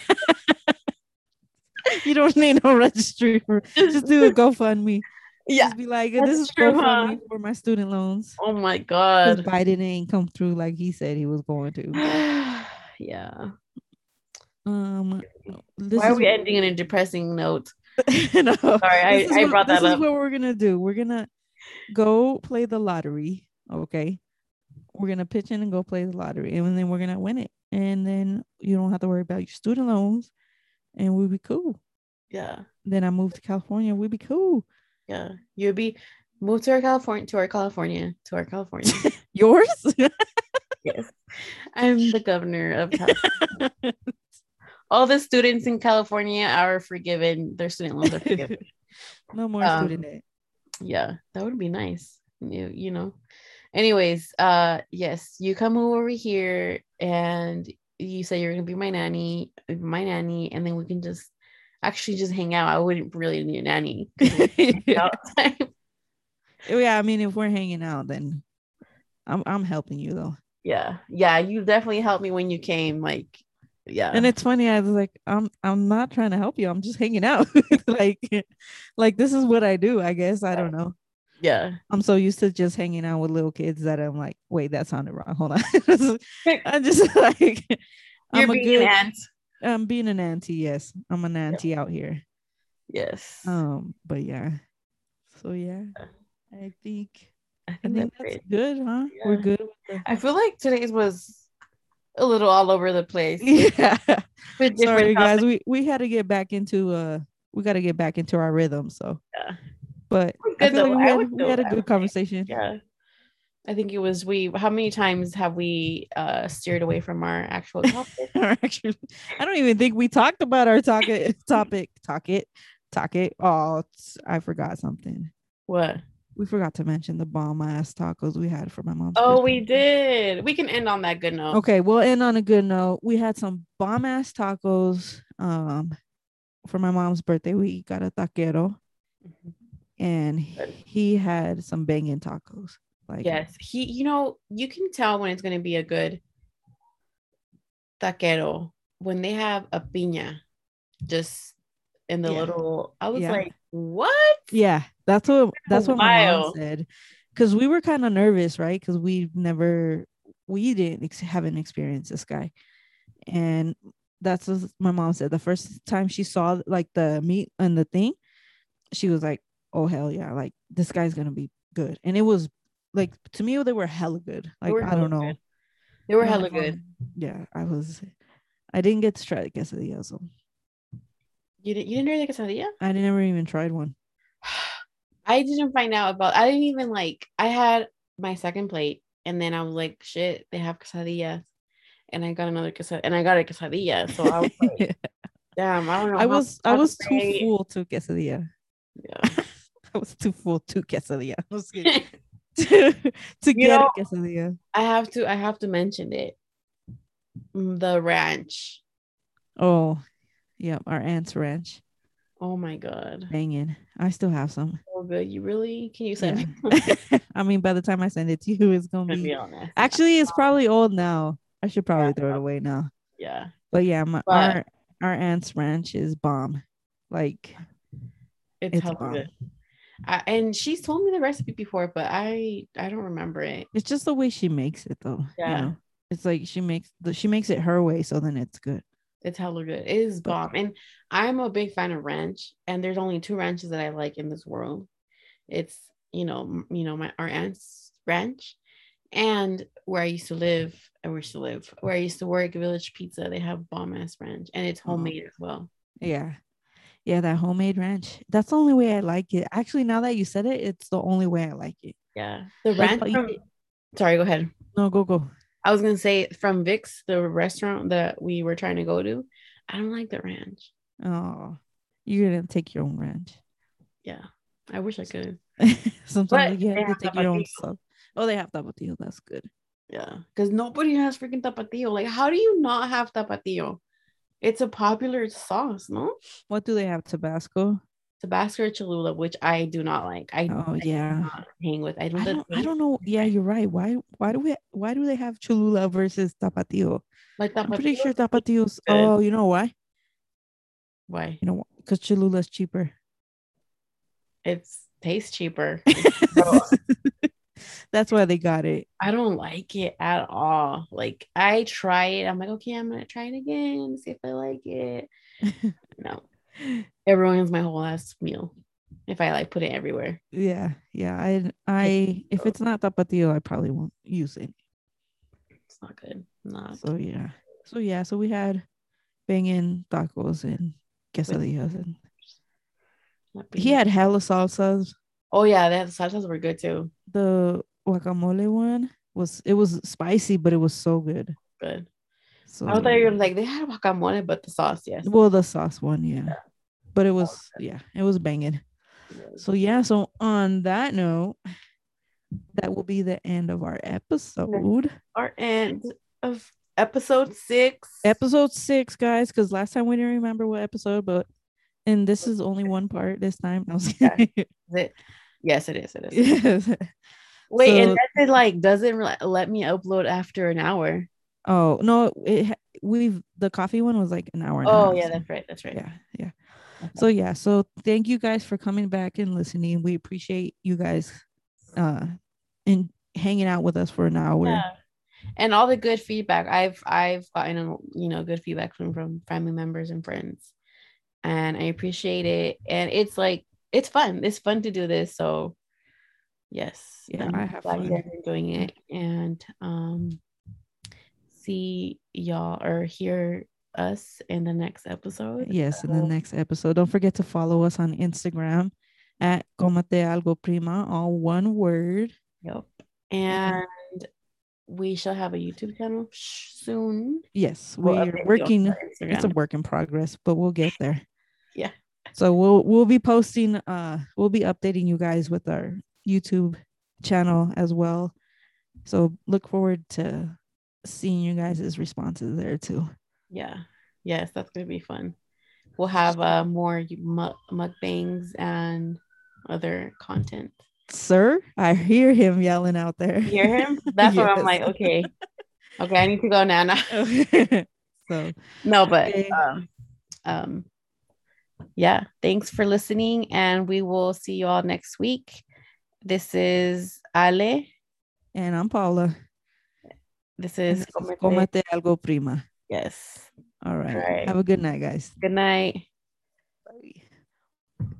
You don't need no registry. For, just do a GoFundMe. Yeah, just be like, this is true, GoFundMe huh? for my student loans. Oh my God, Biden ain't come through like he said he was going to. Yeah. Um, this why are we ending on a depressing note? No, sorry, I, I brought what, that this up. This is what we're gonna do. We're gonna go play the lottery. Okay, we're gonna pitch in and go play the lottery, and then we're gonna win it. And then you don't have to worry about your student loans, and we'll be cool. Yeah. Then I move to California. We'll be cool. Yeah, you'll be moved to our California, to our California, to our California. Yours? Yes, I'm the governor of California. All the students in California are forgiven. Their student loans are forgiven. No more um, student debt. Yeah, that would be nice. You, you know. Anyways, uh, yes, you come over here and you say you're gonna be my nanny, my nanny, and then we can just actually just hang out. I wouldn't really need a nanny. Yeah. Yeah, I mean, if we're hanging out, then I'm I'm helping you though. Yeah, yeah, you definitely helped me when you came, like. Yeah, and it's funny. I was like, I'm, I'm not trying to help you. I'm just hanging out. like, like this is what I do. I guess I don't know. Yeah, I'm so used to just hanging out with little kids that I'm like, wait, that sounded wrong. Hold on. I'm just like, You're I'm being a good, an aunt. I'm being an auntie. Yes, I'm an auntie yep. out here. Yes. Um. But yeah. So yeah, I think I think, I think that's, that's good, huh? Yeah. We're good. I feel like today's was. A little all over the place. Yeah. Sorry, guys. We we had to get back into uh we got to get back into our rhythm. So yeah. But I feel like we had, we had a good conversation. Yeah. I think it was we. How many times have we uh steered away from our actual topic? our actual, I don't even think we talked about our topic. Topic. Talk it. Talk it. Oh, I forgot something. What? We forgot to mention the bomb ass tacos we had for my mom's. Oh, birthday. We did. We can end on that good note. Okay, we'll end on a good note. We had some bomb ass tacos. um, for my mom's birthday, we got a taquero, mm-hmm. and he had some banging tacos. Like, yes, he, you know, you can tell when it's going to be a good taquero when they have a piña just in the yeah. little, I was yeah. like, what? Yeah, that's what, that's what my mom said. Cause we were kind of nervous, right? Cause we've never, we didn't ex- haven't experienced this guy. And that's what my mom said. The first time she saw like the meat and the thing, she was like, oh, hell yeah. Like, this guy's going to be good. And it was like, to me, they were hella good. Like, I don't know. Good. They were hella yeah, good. Yeah. I was, I didn't get to try the quesadilla. So. You didn't, you didn't really get quesadilla? I never even tried one. I didn't find out about, I didn't even like, I had my second plate and then I was like, shit, they have quesadillas. And I got another quesadilla, and I got a quesadilla. So I was like, damn, I don't know. I was, I was too full to quesadilla. Yeah. I was too full to quesadilla. I was kidding. to, to get know, a quesadilla. I have to, I have to mention it. The ranch. Oh, yeah. Our aunt's ranch. Oh my God. Banging. I still have some. Oh, good. You really? Can you send yeah. it? I mean, by the time I send it to you, it's going to be, be honest. Actually, it's probably old now. I should probably yeah. throw it away now. Yeah. But yeah, my, but our, our aunt's ranch is bomb. Like, it's, it's bomb. Good. I, and she's told me the recipe before, but I, I don't remember it. It's just the way she makes it, though. Yeah. You know? It's like she makes the, she makes it her way, so then it's good. It's hella good. It is bomb. And I'm a big fan of ranch. And there's only two ranches that I like in this world. It's, you know, you know, my our aunt's ranch, and where I used to live, and where I used to live, where I used to work, Village Pizza. They have bomb ass ranch, and it's homemade as well. Yeah, yeah, that homemade ranch. That's the only way I like it. Actually, now that you said it, it's the only way I like it. Yeah, the ranch. From, sorry, go ahead. No, go go. I was gonna say from Vic's, the restaurant that we were trying to go to, I don't like the ranch. Oh, you're gonna take your own ranch. Yeah, I wish I could. Sometimes you have to take your own stuff. Oh, they have tapatio. That's good. Yeah, because nobody has freaking tapatio. Like, how do you not have tapatio? It's a popular sauce, no? What do they have? Tabasco? Tabasco or Cholula, which I do not like. I oh I yeah, do not hang with. I don't. I don't, I don't know. Yeah, you're right. Why? Why do we? Why do they have Cholula versus tapatio? Like tapatio. I'm pretty sure tapatio's. Oh, you know why? Why? You know, because Cholula's cheaper. It's tastes cheaper. That's why they got it. I don't like it at all. Like, I try it. I'm like, okay, I'm gonna try it again, see if I like it. No. It ruins my whole ass meal if I like put it everywhere. Yeah, yeah. I, I, if it's not tapatio, I probably won't use it. It's not good. Not so good. yeah. So yeah. So we had banging tacos and quesadillas, and he had hella salsas. Oh yeah, the salsas were good too. The guacamole one was it was spicy, but it was so good. Good. So, I thought you were like they had guacamole, but the sauce, yes. Well, the sauce one, yeah. yeah. But it was, yeah, it was banging. So yeah, so on that note, that will be the end of our episode. Our end of episode six. Episode six, guys, because last time we didn't remember what episode, but and this is only one part this time. No, yeah. Is it? Yes, it is. It is. Yes. Wait, so, and that's it, like doesn't re- let me upload after an hour. Oh no, it, we've the coffee one was like an hour. And oh a half, yeah, so. that's right. That's right. Yeah, yeah. Okay. So yeah, so thank you guys for coming back and listening. We appreciate you guys, uh, in hanging out with us for an hour. Yeah. And all the good feedback I've I've gotten, you know, good feedback from from family members and friends. And I appreciate it. And it's like, it's fun. It's fun to do this. So yes. Yeah, I'm I have glad fun. You guys are doing it. And um, see y'all or hear us in the next episode. Yes, so, in the next episode. Don't forget to follow us on Instagram at Comate Algo Prima, all one word. Yep. And we shall have a YouTube channel soon. Yes, we're well, working. It's a work in progress, but we'll get there. Yeah. So we'll we'll be posting uh we'll be updating you guys with our YouTube channel as well. So look forward to seeing you guys' responses there too. Yeah. Yes, that's gonna be fun. we'll have uh, more mukbangs and other content. Sir, I hear him yelling out there. You hear him? That's yes. What I'm like, okay. Okay, I need to go now. now. Okay. So no, but um, um, yeah, thanks for listening, and we will see you all next week. This is Ale. And I'm Paula. This is Comete Algo Prima. Yes. All right. All right. Have a good night, guys. Good night.